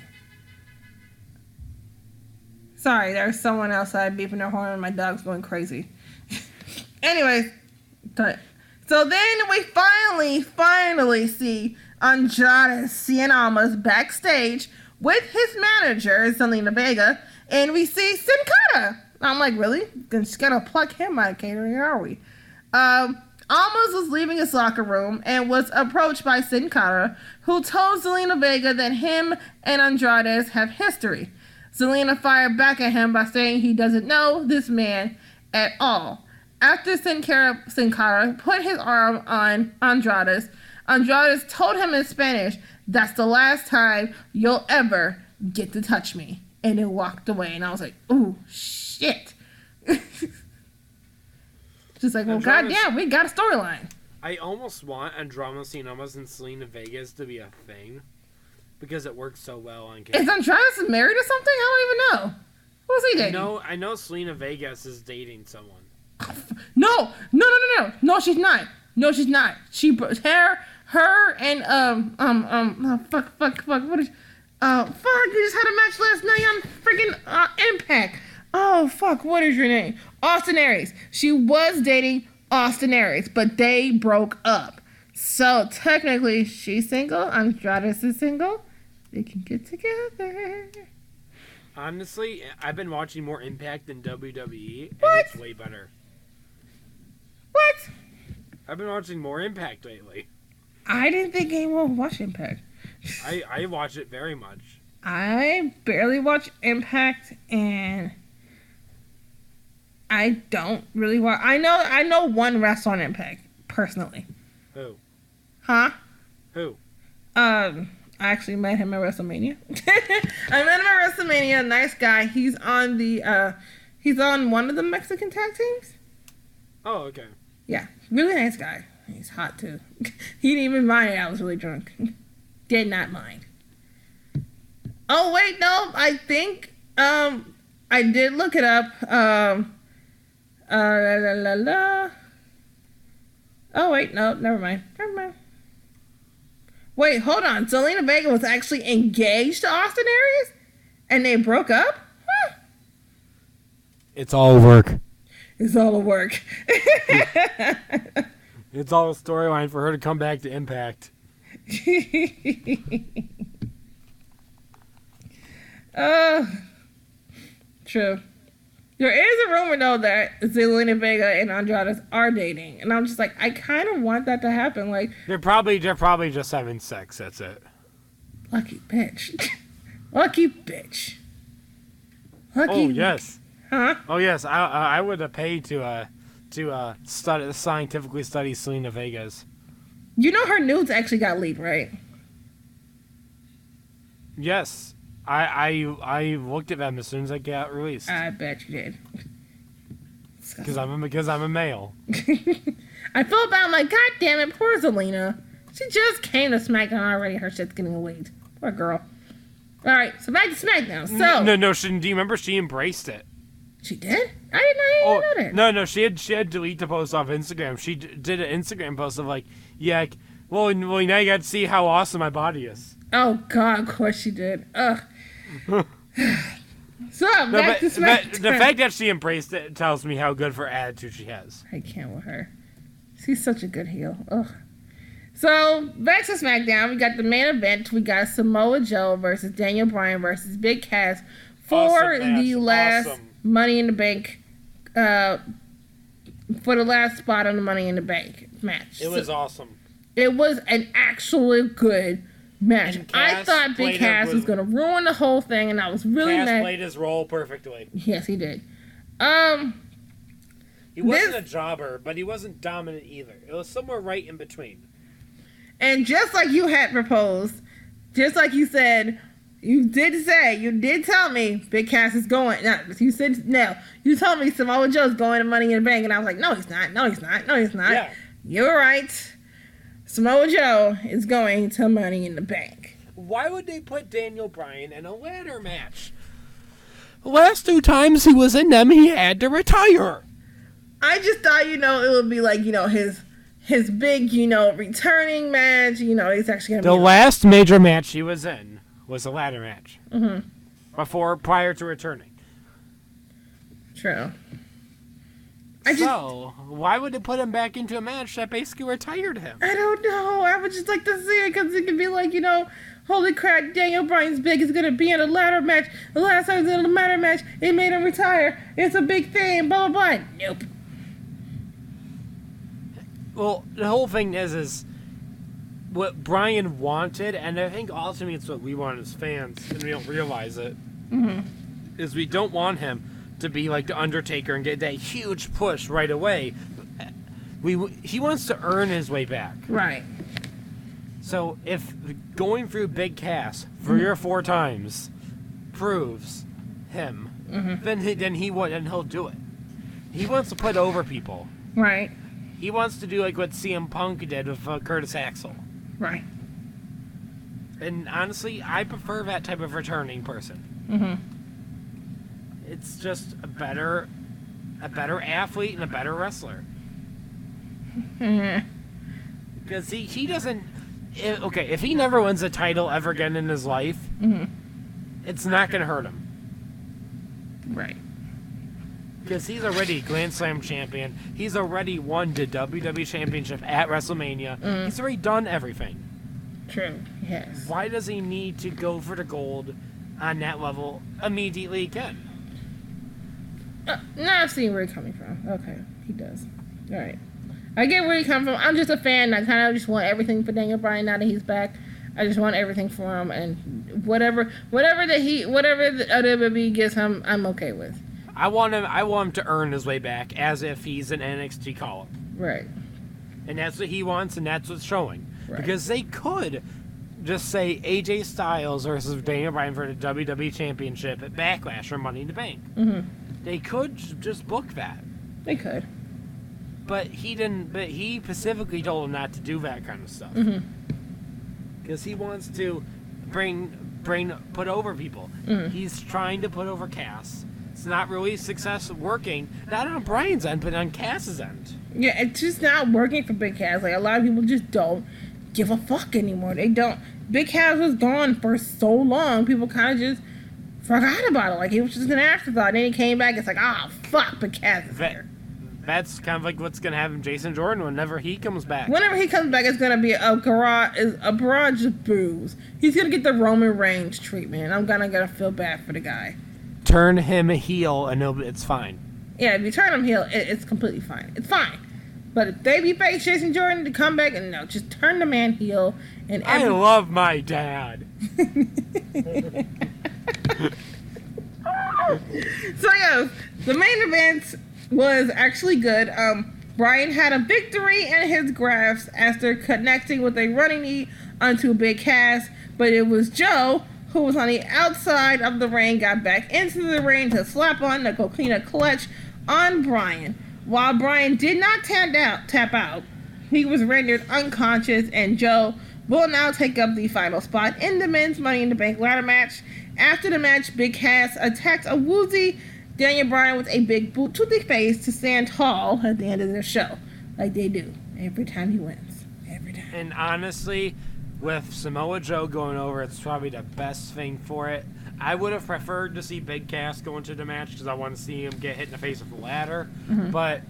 Sorry, there's someone outside beeping their horn and my dog's going crazy. Anyways, so then we finally see Andrade Cien Almas backstage with his manager, Zelina Vega, and we see Sin Cara. I'm like, really? Just gonna pluck him out of catering, are we? Almas was leaving his locker room and was approached by Sin Cara, who told Zelina Vega that him and Andrade have history. Zelina fired back at him by saying he doesn't know this man at all. After Sin Cara put his arm on Andrade's, Andrade told him in Spanish, "That's the last time you'll ever get to touch me," and then walked away. And I was like, "Ooh, shit!" Just like, well, goddamn, we got a storyline. I almost want Andrade Cien Almas and Zelina Vega to be a thing because it works so well on camera. Is Andrade married or something? I don't even know. Who's he dating? No, I know Zelina Vega is dating someone. No, she's not. No, she's not. She her and fuck. What is? We just had a match last night on freaking Impact. Oh fuck, what is your name? Austin Aries. She was dating Austin Aries, but they broke up. So technically, she's single. Andrade is single. They can get together. Honestly, I've been watching more Impact than WWE, and it's way better. What? I've been watching more Impact lately. I didn't think anyone would watch Impact. I watch it very much. I barely watch Impact, and I don't really watch. I know one wrestler on Impact personally. Who? Huh? Who? I actually met him at WrestleMania. I met him at WrestleMania. Nice guy. He's on the he's on one of the Mexican tag teams. Oh, okay. Yeah, really nice guy. He's hot too. He didn't even mind it. I was really drunk. Did not mind. Oh wait, no. I think I did look it up. Oh wait, no. Never mind. Wait, hold on. Zelina Vega was actually engaged to Austin Aries, and they broke up. Huh. It's all work. It's all a storyline for her to come back to Impact. True. There is a rumor, though, that Zelina Vega and Andrade are dating. And I'm just like, I kind of want that to happen. Like, they're probably just having sex. That's it. Lucky bitch. Lucky. Oh, yes. Huh? Oh, yes. I would have paid to scientifically study Zelina Vega's. You know her nudes actually got leaked, right? Yes. I looked at them as soon as I got released. I bet you did. Because I'm a male. I felt bad. I'm like, God damn it, poor Zelina. She just came to SmackDown already. Her shit's getting leaked. Poor girl. All right, so back to SmackDown. So no. Do you remember she embraced it? She did? I didn't know that. No. She had deleted the post off Instagram. She did an Instagram post of like, yeah, well, now you got to see how awesome my body is. Oh God, of course she did. Ugh. So back to SmackDown. The fact that she embraced it tells me how good for attitude she has. I can't with her. She's such a good heel. Ugh. So back to SmackDown. We got the main event. We got Samoa Joe versus Daniel Bryan versus Big Cass for the last Money in the Bank. For the last spot on the Money in the Bank match. It was awesome. It was an actually good match. I thought Big Cass was going to ruin the whole thing, and I was really mad. Cass played his role perfectly. Yes, he did. He wasn't a jobber, but he wasn't dominant either. It was somewhere right in between. And just like you had proposed, just like you said, you did tell me Big Cass is going. No, you said no. You told me Samoa Joe's going to Money in the Bank, and I was like, no, he's not. Yeah. You're right. Samoa Joe is going to Money in the Bank. Why would they put Daniel Bryan in a ladder match? The last two times he was in them, he had to retire. I just thought, it would be like, his big, returning match. He's actually going to be... The last major match he was in was a ladder match. Mm-hmm. Prior to returning. True. So, why would they put him back into a match that basically retired him? I don't know. I would just like to see it because it could be like, you know, holy crap, Daniel Bryan's big. He's going to be in a ladder match. The last time he was in a ladder match, it made him retire. It's a big thing, blah, blah, blah. Nope. Well, the whole thing is what Bryan wanted, and I think ultimately it's what we want as fans, and we don't realize it, is we don't want him to be like The Undertaker and get that huge push right away. He wants to earn his way back. Right. So if going through Big Cass 3 or 4 times proves him, then he'll do it. He wants to put over people. Right. He wants to do like what CM Punk did with Curtis Axel. Right. And honestly, I prefer that type of returning person. It's just a better athlete and a better wrestler. Because he doesn't... Okay, if he never wins a title ever again in his life, it's not going to hurt him. Right. Because he's already Grand Slam champion. He's already won the WWE Championship at WrestleMania. He's already done everything. True, yes. Why does he need to go for the gold on that level immediately again? No, I've seen where he's coming from. Okay, he does. All right. I get where he's coming from. I'm just a fan. I kind of just want everything for Daniel Bryan now that he's back. I just want everything for him, and whatever the WWE gets him, I'm okay with. I want him to earn his way back as if he's an NXT call-up. Right. And that's what he wants, and that's what's showing. Right. Because they could just say AJ Styles versus Daniel Bryan for the WWE Championship at Backlash or Money in the Bank. They could just book that. They could. But he didn't. But he specifically told him not to do that kind of stuff. Because he wants to put over people. He's trying to put over Cass. It's not really success working. Not on Bryan's end, but on Cass's end. Yeah, it's just not working for Big Cass. Like, a lot of people just don't give a fuck anymore. They don't. Big Cass was gone for so long. People kind of just forgot about it. Like, he was just an afterthought. And then he came back. It's like, ah, oh, fuck, but Cass is here. That's kind of like what's going to happen to Jason Jordan whenever he comes back. Whenever he comes back, it's going to be a barrage of boos. He's going to get the Roman Reigns treatment. I'm going to feel bad for the guy. Turn him heel, and it's fine. Yeah, if you turn him heel, it's completely fine. It's fine. But if they be fake Jason Jordan to come back, and no, just turn the man heel. And I love my dad. So yeah, the main event was actually good. Bryan had a victory in his grasp after connecting with a running knee onto Big Cass, but it was Joe who was on the outside of the ring, got back into the ring to slap on the coquina clutch on Bryan. While Bryan did not tap out, he was rendered unconscious, and Joe will now take up the final spot in the men's Money in the Bank ladder match. After the match, Big Cass attacked a woozy Daniel Bryan with a big boot to the face to stand tall at the end of their show, like they do every time he wins. Every time. And honestly, with Samoa Joe going over, it's probably the best thing for it. I would have preferred to see Big Cass go into the match because I want to see him get hit in the face with a ladder. But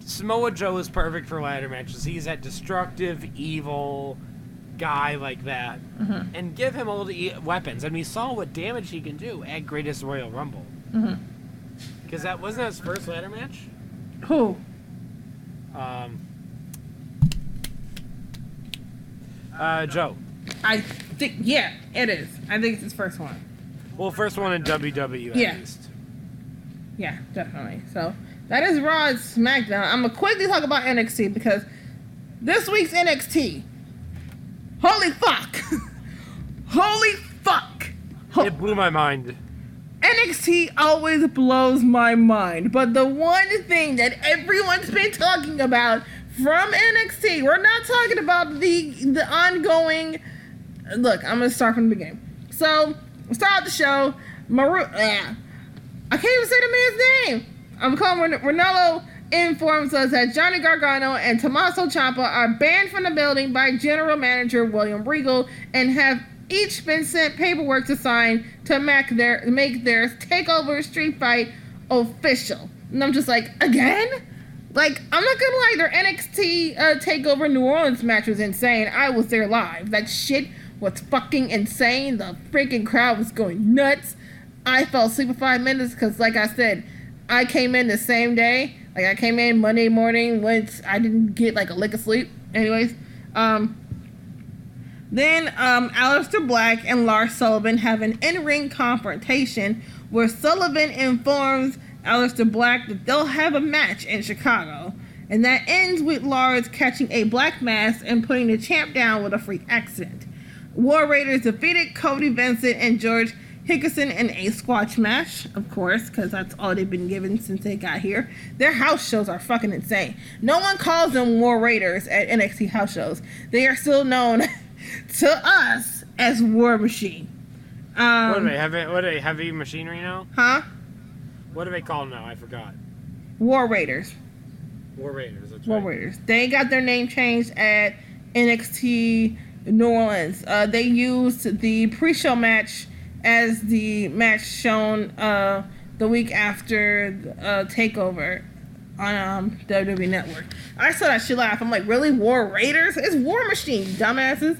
Samoa Joe is perfect for ladder matches. He's that destructive, evil guy like that. And give him all the weapons. And we saw what damage he can do at Greatest Royal Rumble. Because that wasn't his first ladder match. Who? Joe. I think, yeah, it is. I think it's his first one. Well, first one in WWE at least. Yeah, definitely. So that is Raw and SmackDown. I'm gonna quickly talk about NXT because this week's NXT, holy fuck, holy fuck. It blew my mind. NXT always blows my mind, but the one thing that everyone's been talking about from NXT, we're not talking about the ongoing. Look, I'm gonna start from the beginning. So, start the show. I can't even say the man's name. I'm calling Ronello. Informs us that Johnny Gargano and Tommaso Ciampa are banned from the building by General Manager William Regal and have each been sent paperwork to sign to make their takeover street fight official. And I'm just like, again? Like, I'm not gonna lie, their NXT Takeover New Orleans match was insane. I was there live. That shit was fucking insane. The freaking crowd was going nuts. I fell asleep for 5 minutes because, like I said, I came in the same day. Like, I came in Monday morning once I didn't get, like, a lick of sleep. Anyways, Then Aleister Black and Lars Sullivan have an in-ring confrontation where Sullivan informs Aleister Black that they'll have a match in Chicago. And that ends with Lars catching a black mass and putting the champ down with a freak accident. War Raiders defeated Cody Vincent and George Hickerson in a squash match, of course, because that's all they've been given since they got here. Their house shows are fucking insane. No one calls them War Raiders at NXT house shows. They are still known to us as War Machine. What are they, Heavy Machinery now? Huh? What do they call now? I forgot. War Raiders. War Raiders, that's right. War Raiders. They got their name changed at NXT New Orleans. They used the pre-show match as the match shown the week after TakeOver on WWE Network. I saw that shit laugh. I'm like, really? War Raiders? It's War Machine, dumbasses.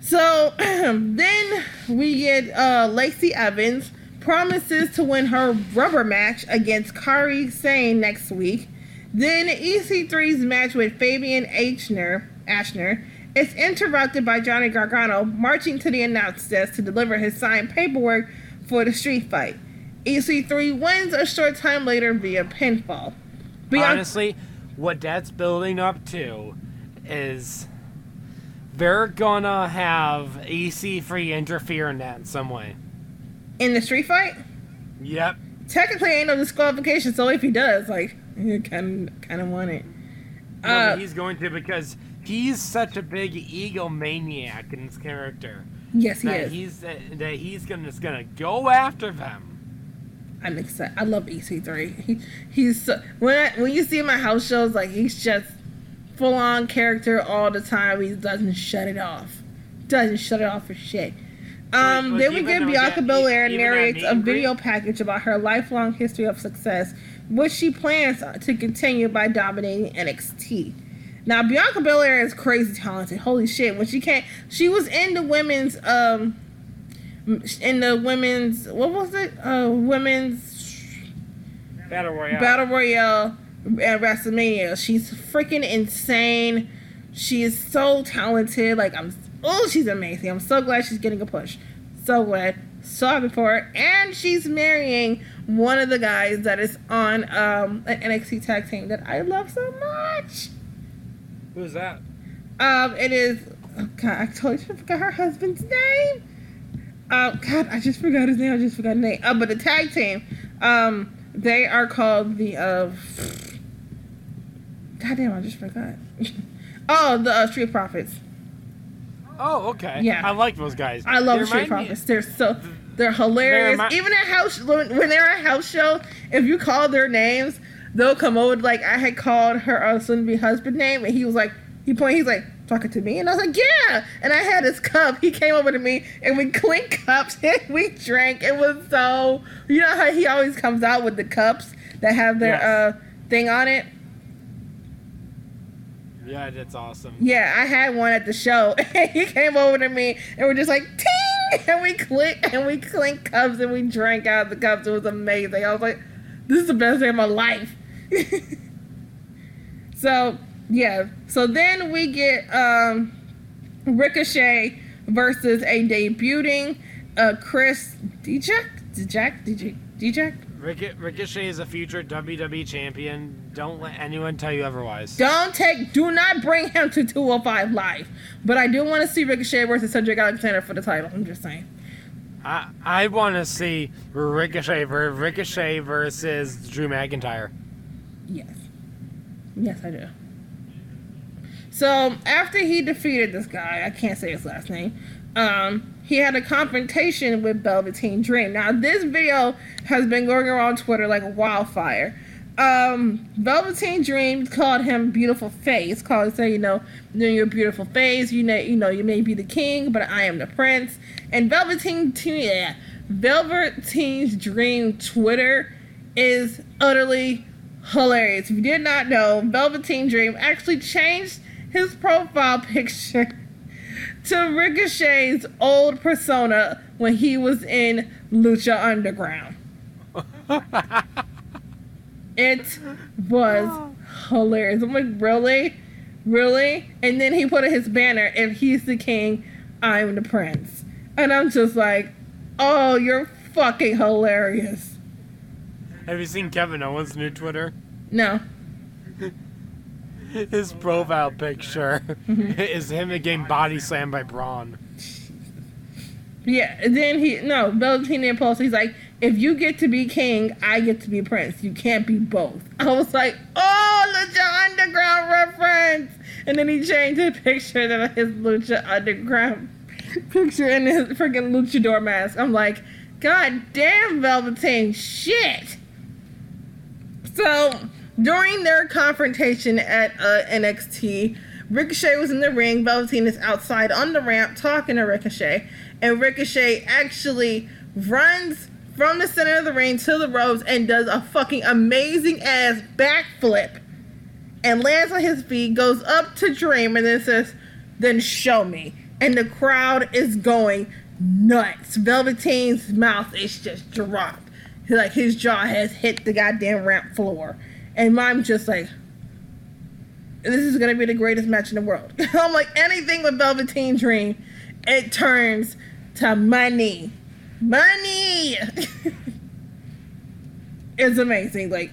So then we get Lacey Evans promises to win her rubber match against Kairi Sane next week. Then EC3's match with Fabian Ashner is interrupted by Johnny Gargano marching to the announce desk to deliver his signed paperwork for the street fight. EC3 wins a short time later via pinfall. Honestly, what that's building up to is they're gonna have EC3 interfere in that in some way. In the street fight? Yep. Technically, ain't no disqualification, so if he does, like, you kind of want it. No, he's going to because he's such a big egomaniac in his character. Yes, he is. He's just gonna go after them. I'm excited. I love EC3. He's so, when you see him at house shows, like, he's just full on character all the time. He doesn't shut it off. Doesn't shut it off for shit. Then we get Bianca Belair narrates a video package about her lifelong history of success, which she plans to continue by dominating NXT. Now, Bianca Belair is crazy talented. Holy shit. When she was in the women's Battle Royale at WrestleMania. She's freaking insane. She is so talented. Like, she's amazing. I'm so glad she's getting a push. So glad. So happy for her. And she's marrying one of the guys that is on an NXT tag team that I love so much. Who's that? It is... Oh, God, I totally forgot her husband's name. I just forgot his name. But the tag team, they are called the... God damn, I just forgot. The Street Profits. Oh, okay. Yeah. I like those guys. I love Street Profits. They're hilarious. Even at house... When they're at house show, if you call their names, they'll come over. Like, I had called her soon-to-be husband name, and he was like... He's like... talking to me, and I was like, yeah, and I had his cup. He came over to me and we clinked cups and we drank. It was so, you know how he always comes out with the cups that have their thing on it? Yeah, that's awesome. Yeah, I had one at the show and he came over to me and we're just like, ting, and we clinked cups and we drank out of the cups. It was amazing. I was like, this is the best day of my life. So then we get Ricochet versus a debuting Chris Dijak. Ricochet is a future WWE champion. Don't let anyone tell you otherwise. Do not bring him to 205 Live. But I do want to see Ricochet versus Cedric Alexander for the title. I'm just saying. I want to see Ricochet versus Drew McIntyre. Yes, I do. So, after he defeated this guy, I can't say his last name, he had a confrontation with Velveteen Dream. Now, this video has been going around Twitter like wildfire. Velveteen Dream called him beautiful face. Called, say, you know, doing your beautiful face. You may be the king, but I am the prince. And Velveteen's Dream Twitter is utterly hilarious. If you did not know, Velveteen Dream actually changed his profile picture to Ricochet's old persona when he was in Lucha Underground. It was hilarious. I'm like, really? Really? And then he put in his banner, if he's the king, I'm the prince. And I'm just like, oh, you're fucking hilarious. Have you seen Kevin Owens' new Twitter? No. His profile picture is him again body slammed by Braun. Yeah, and then Velveteen Pulse, he's like, if you get to be king, I get to be prince. You can't be both. I was like, oh, Lucha Underground reference. And then he changed the picture to his Lucha Underground picture and his freaking luchador mask. I'm like, god damn, Velveteen, shit. So, during their confrontation at NXT, Ricochet was in the ring. Velveteen is outside on the ramp talking to Ricochet. And Ricochet actually runs from the center of the ring to the ropes and does a fucking amazing ass backflip and lands on his feet, goes up to Dream, and then says, then show me. And the crowd is going nuts. Velveteen's mouth is just dropped. Like, his jaw has hit the goddamn ramp floor. And Mom's just like, this is going to be the greatest match in the world. I'm like, anything with Velveteen Dream, it turns to money. Money is amazing. Like,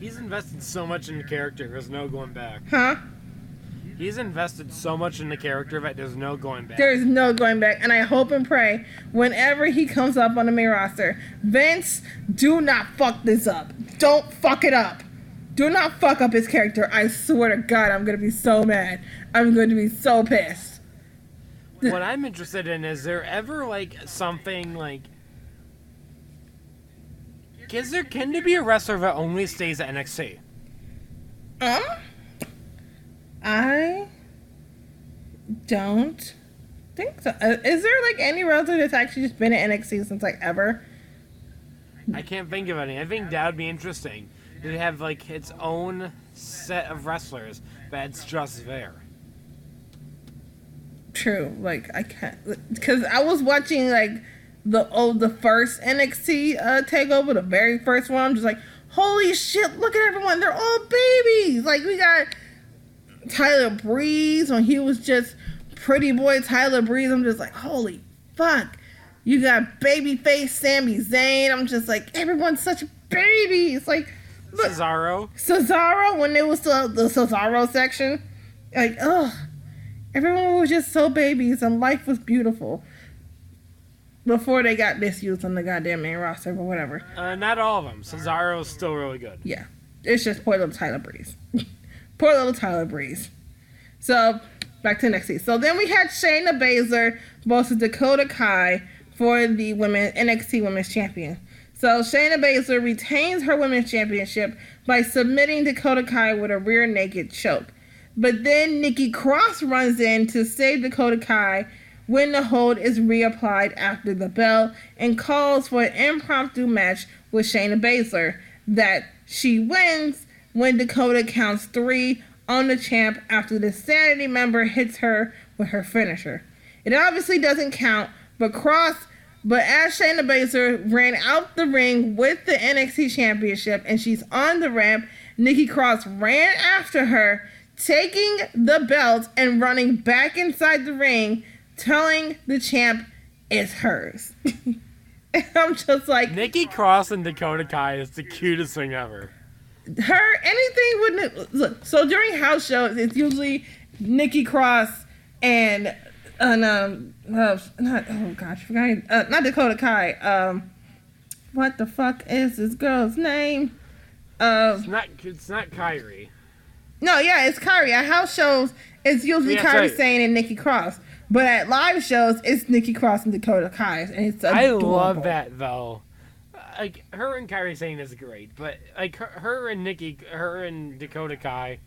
he's invested so much in the character, there's no going back. Huh? He's invested so much in the character that there's no going back. There's no going back. And I hope and pray whenever he comes up on the main roster, Vince, do not fuck this up. Don't fuck it up. Do not fuck up his character. I swear to God, I'm going to be so mad. I'm going to be so pissed. What I'm interested in is there ever is there can to be a wrestler that only stays at NXT? I don't think so. Is there any wrestler that's actually just been at NXT since ever? I can't think of any. I think that would be interesting. It'd have its own set of wrestlers that's just there. True, I can't, because I was watching the first NXT takeover, the very first one. I'm just like, holy shit, look at everyone, they're all babies. We got Tyler Breeze when he was just pretty boy Tyler Breeze. I'm just like, holy fuck, you got babyface Sami Zayn. I'm just like, everyone's such babies. Look, Cesaro when it was the Cesaro section, ugh. Everyone was just so babies, and life was beautiful before they got misused on the goddamn main roster, but whatever. Not all of them. Cesaro's still really good. Yeah. It's just poor little Tyler Breeze. Poor little Tyler Breeze. So, back to NXT. So, then we had Shayna Baszler versus Dakota Kai for the NXT Women's Champion. So, Shayna Baszler retains her Women's Championship by submitting Dakota Kai with a rear naked choke. But then Nikki Cross runs in to save Dakota Kai when the hold is reapplied after the bell and calls for an impromptu match with Shayna Baszler that she wins when Dakota counts 3 on the champ after the Sanity member hits her with her finisher. It obviously doesn't count, but as Shayna Baszler ran out the ring with the NXT Championship and she's on the ramp, Nikki Cross ran after her, taking the belt and running back inside the ring, telling the champ it's hers. And I'm just like, Nikki Cross and Dakota Kai is the cutest thing ever. Look, so during house shows, it's usually Nikki Cross not Dakota Kai. What the fuck is this girl's name? It's not Kyrie. No, yeah, it's Kyrie. At house shows, it's usually Kyrie Sane and Nikki Cross. But at live shows, it's Nikki Cross and Dakota Kai. And it's adorable. I love that, though. like her and Kairi Sane is great, but like her and Nikki, her and Dakota Kai,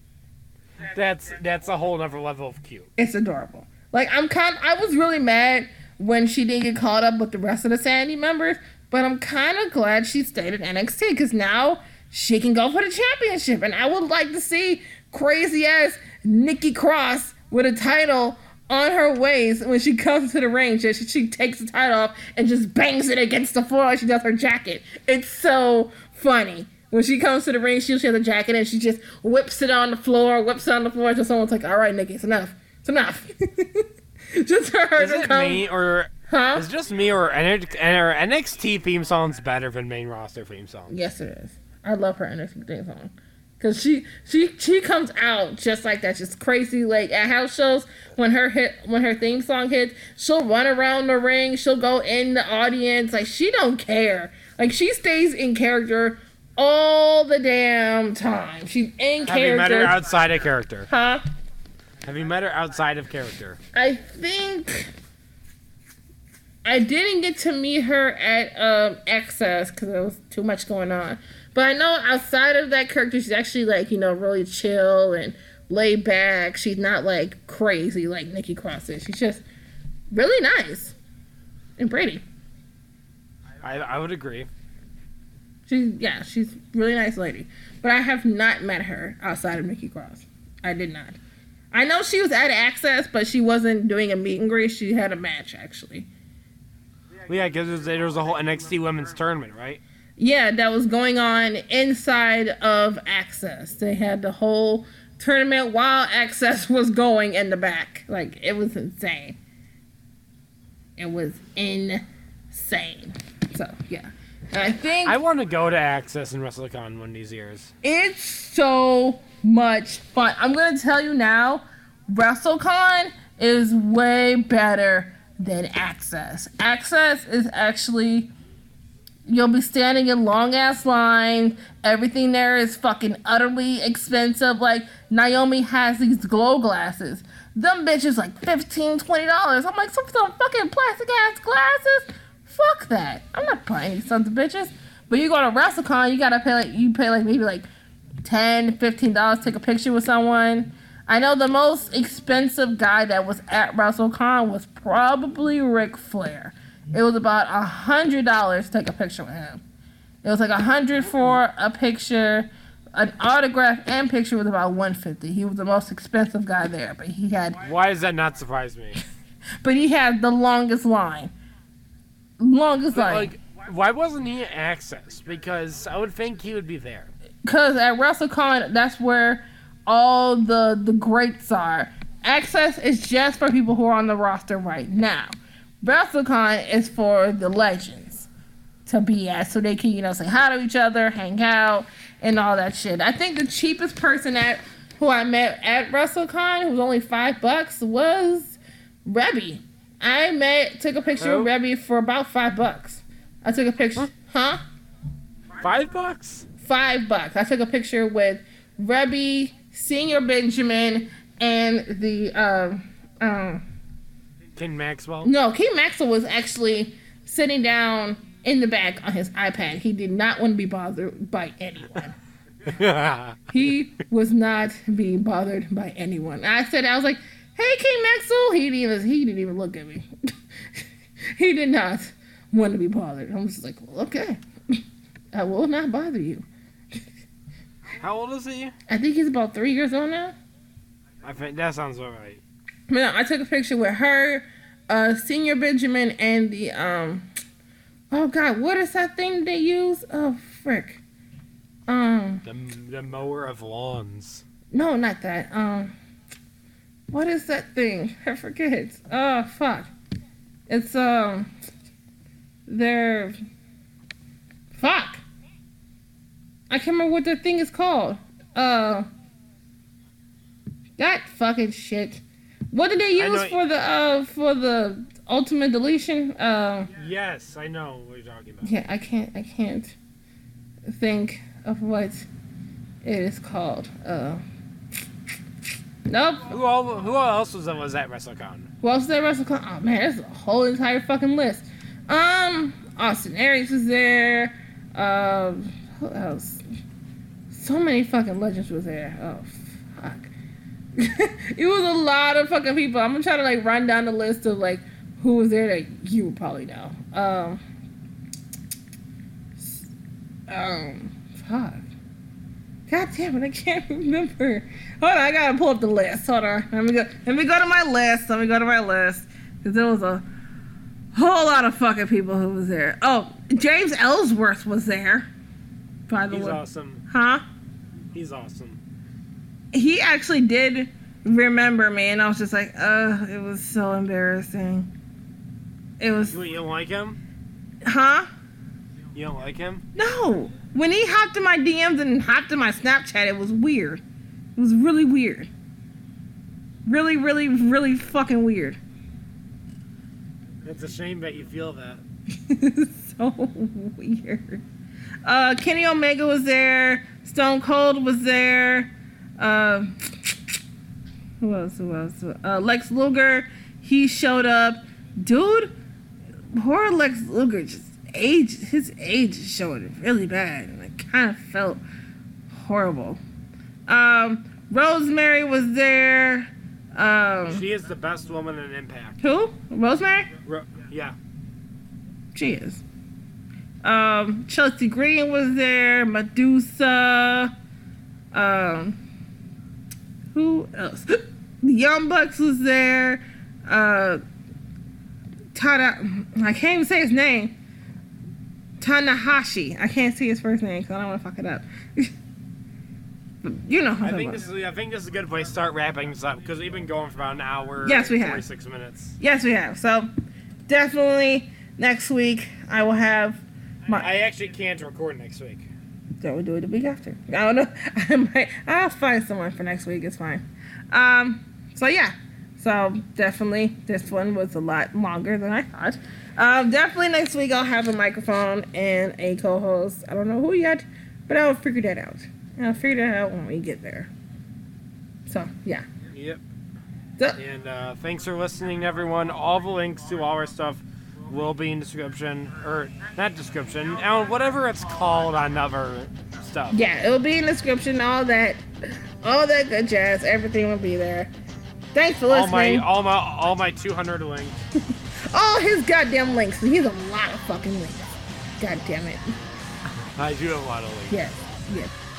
that's a whole other level of cute. It's adorable. Like I was really mad when she didn't get caught up with the rest of the Sanity members, but I'm kind of glad she stayed at NXT because now she can go for the championship, and I would like to see crazy ass Nikki Cross with a title on her waist when she comes to the ring. She takes the title off and just bangs it against the floor like she does her jacket. It's so funny. When she comes to the ring, she has a jacket and she just whips it on the floor until someone's like, all right, Nikki, it's enough. It's enough. Just her to come. Is it just me or her NXT theme song's better than main roster theme song? Yes, it is. I love her NXT theme song. Because she comes out just like that, just crazy. Like at house shows, when her theme song hits, she'll run around the ring, she'll go in the audience. Like she don't care. Like she stays in character all the damn time. She's in character. Have you met her outside of character? Have you met her outside of character? I think I didn't get to meet her at Access because there was too much going on. But I know outside of that character, she's actually, like, you know, really chill and laid back. She's not, like, crazy like Nikki Cross is. She's just really nice and pretty. I would agree. She's a really nice lady. But I have not met her outside of Nikki Cross. I did not. I know she was at Access, but she wasn't doing a meet and greet. She had a match, actually. Well, yeah, because there was a whole NXT women's tournament, right? Yeah, that was going on inside of Access. They had the whole tournament while Access was going in the back. Like, it was insane. It was insane. So, yeah. I think I want to go to Access and WrestleCon one of these years. It's so much fun. I'm going to tell you now, WrestleCon is way better than Access. Access is actually... You'll be standing in long-ass lines. Everything there is fucking utterly expensive. Like, Naomi has these glow glasses. Them bitches, like, $15, $20. I'm like, some fucking plastic-ass glasses? Fuck that. I'm not buying these sons of bitches. But you go to WrestleCon, you gotta pay, maybe $10, $15, take a picture with someone. I know the most expensive guy that was at WrestleCon was probably Ric Flair. It was about $100 to take a picture with him. It was like $100 for a picture. An autograph and picture was about $150. He was the most expensive guy there, but he had... Why does that not surprise me? But he had the longest line. Like, why wasn't he at Access? Because I would think he would be there. Because at WrestleCon, that's where all the greats are. Access is just for people who are on the roster right now. WrestleCon is for the legends to be at, so they can, you know, say hi to each other, hang out, and all that shit. I think the cheapest person who I met at WrestleCon, who was only $5, was Rebby. I took a picture with Rebby for about $5. I took a picture, $5? $5. I took a picture with Rebby, Senior Benjamin, and the King Maxwell? No, King Maxwell was actually sitting down in the back on his iPad. He did not want to be bothered by anyone. He was not being bothered by anyone. I was like, hey, King Maxwell. He didn't even look at me. He did not want to be bothered. I was just like, well, okay. I will not bother you. How old is he? I think he's about 3 years old now. I think that sounds all right. I took a picture with her, Senior Benjamin, and the, what is that thing they use? Oh, frick. The mower of lawns. No, not that. What is that thing? I forget. Oh, fuck. It's, fuck. I can't remember what the thing is called. That fucking shit. What did they use for the ultimate deletion? Yes, I know what you're talking about. Yeah, I can't think of what it is called. Nope. Who else was at WrestleCon? Who else was at WrestleCon? Oh man, that's a whole entire fucking list. Austin Aries was there. Who else? So many fucking legends was there. Oh, fuck. It was a lot of fucking people. I'm gonna try to like run down the list of like who was there that you would probably know. Fuck. God damn it, I can't remember. Hold on, I gotta pull up the list. Hold on. Let me go to my list. Because there was a whole lot of fucking people who was there. Oh, James Ellsworth was there. By the way. He's awesome. Huh? He's awesome. He actually did remember me, and I was just like, it was so embarrassing. It was... You don't like him? Huh? You don't like him? No! When he hopped in my DMs and hopped in my Snapchat, it was weird. It was really weird. Really, really, really fucking weird. It's a shame that you feel that. So weird. Kenny Omega was there. Stone Cold was there. Who else? Lex Luger. He showed up. Dude, poor Lex Luger just aged. His age is showing really bad. And it kind of felt horrible. Rosemary was there. She is the best woman in Impact. Who? Rosemary? Yeah. She is. Chelsea Green was there. Medusa. Who else? The Young Bucks was there. I can't even say his name. Tanahashi. I can't say his first name because I don't want to fuck it up. You know how I think this is a good place to start wrapping this up because we've been going for about an hour. Yes, we have. 46 minutes. Yes, we have. So, definitely next week I will have my... I actually can't record next week. Then we do it the week after. I don't know. I'll find someone for next week. It's fine. So, yeah. So, definitely this one was a lot longer than I thought. Definitely next week I'll have a microphone and a co-host. I don't know who yet, but I'll figure that out. And I'll figure that out when we get there. So, yeah. Yep. And thanks for listening, everyone. All the links to all our stuff will be in description. Or, not description. Whatever it's called on other stuff. Yeah, it'll be in description. All that good jazz. Everything will be there. Thanks for listening. All my 200 links. All his goddamn links. He's a lot of fucking links. God damn it. I do a lot of links. Yes.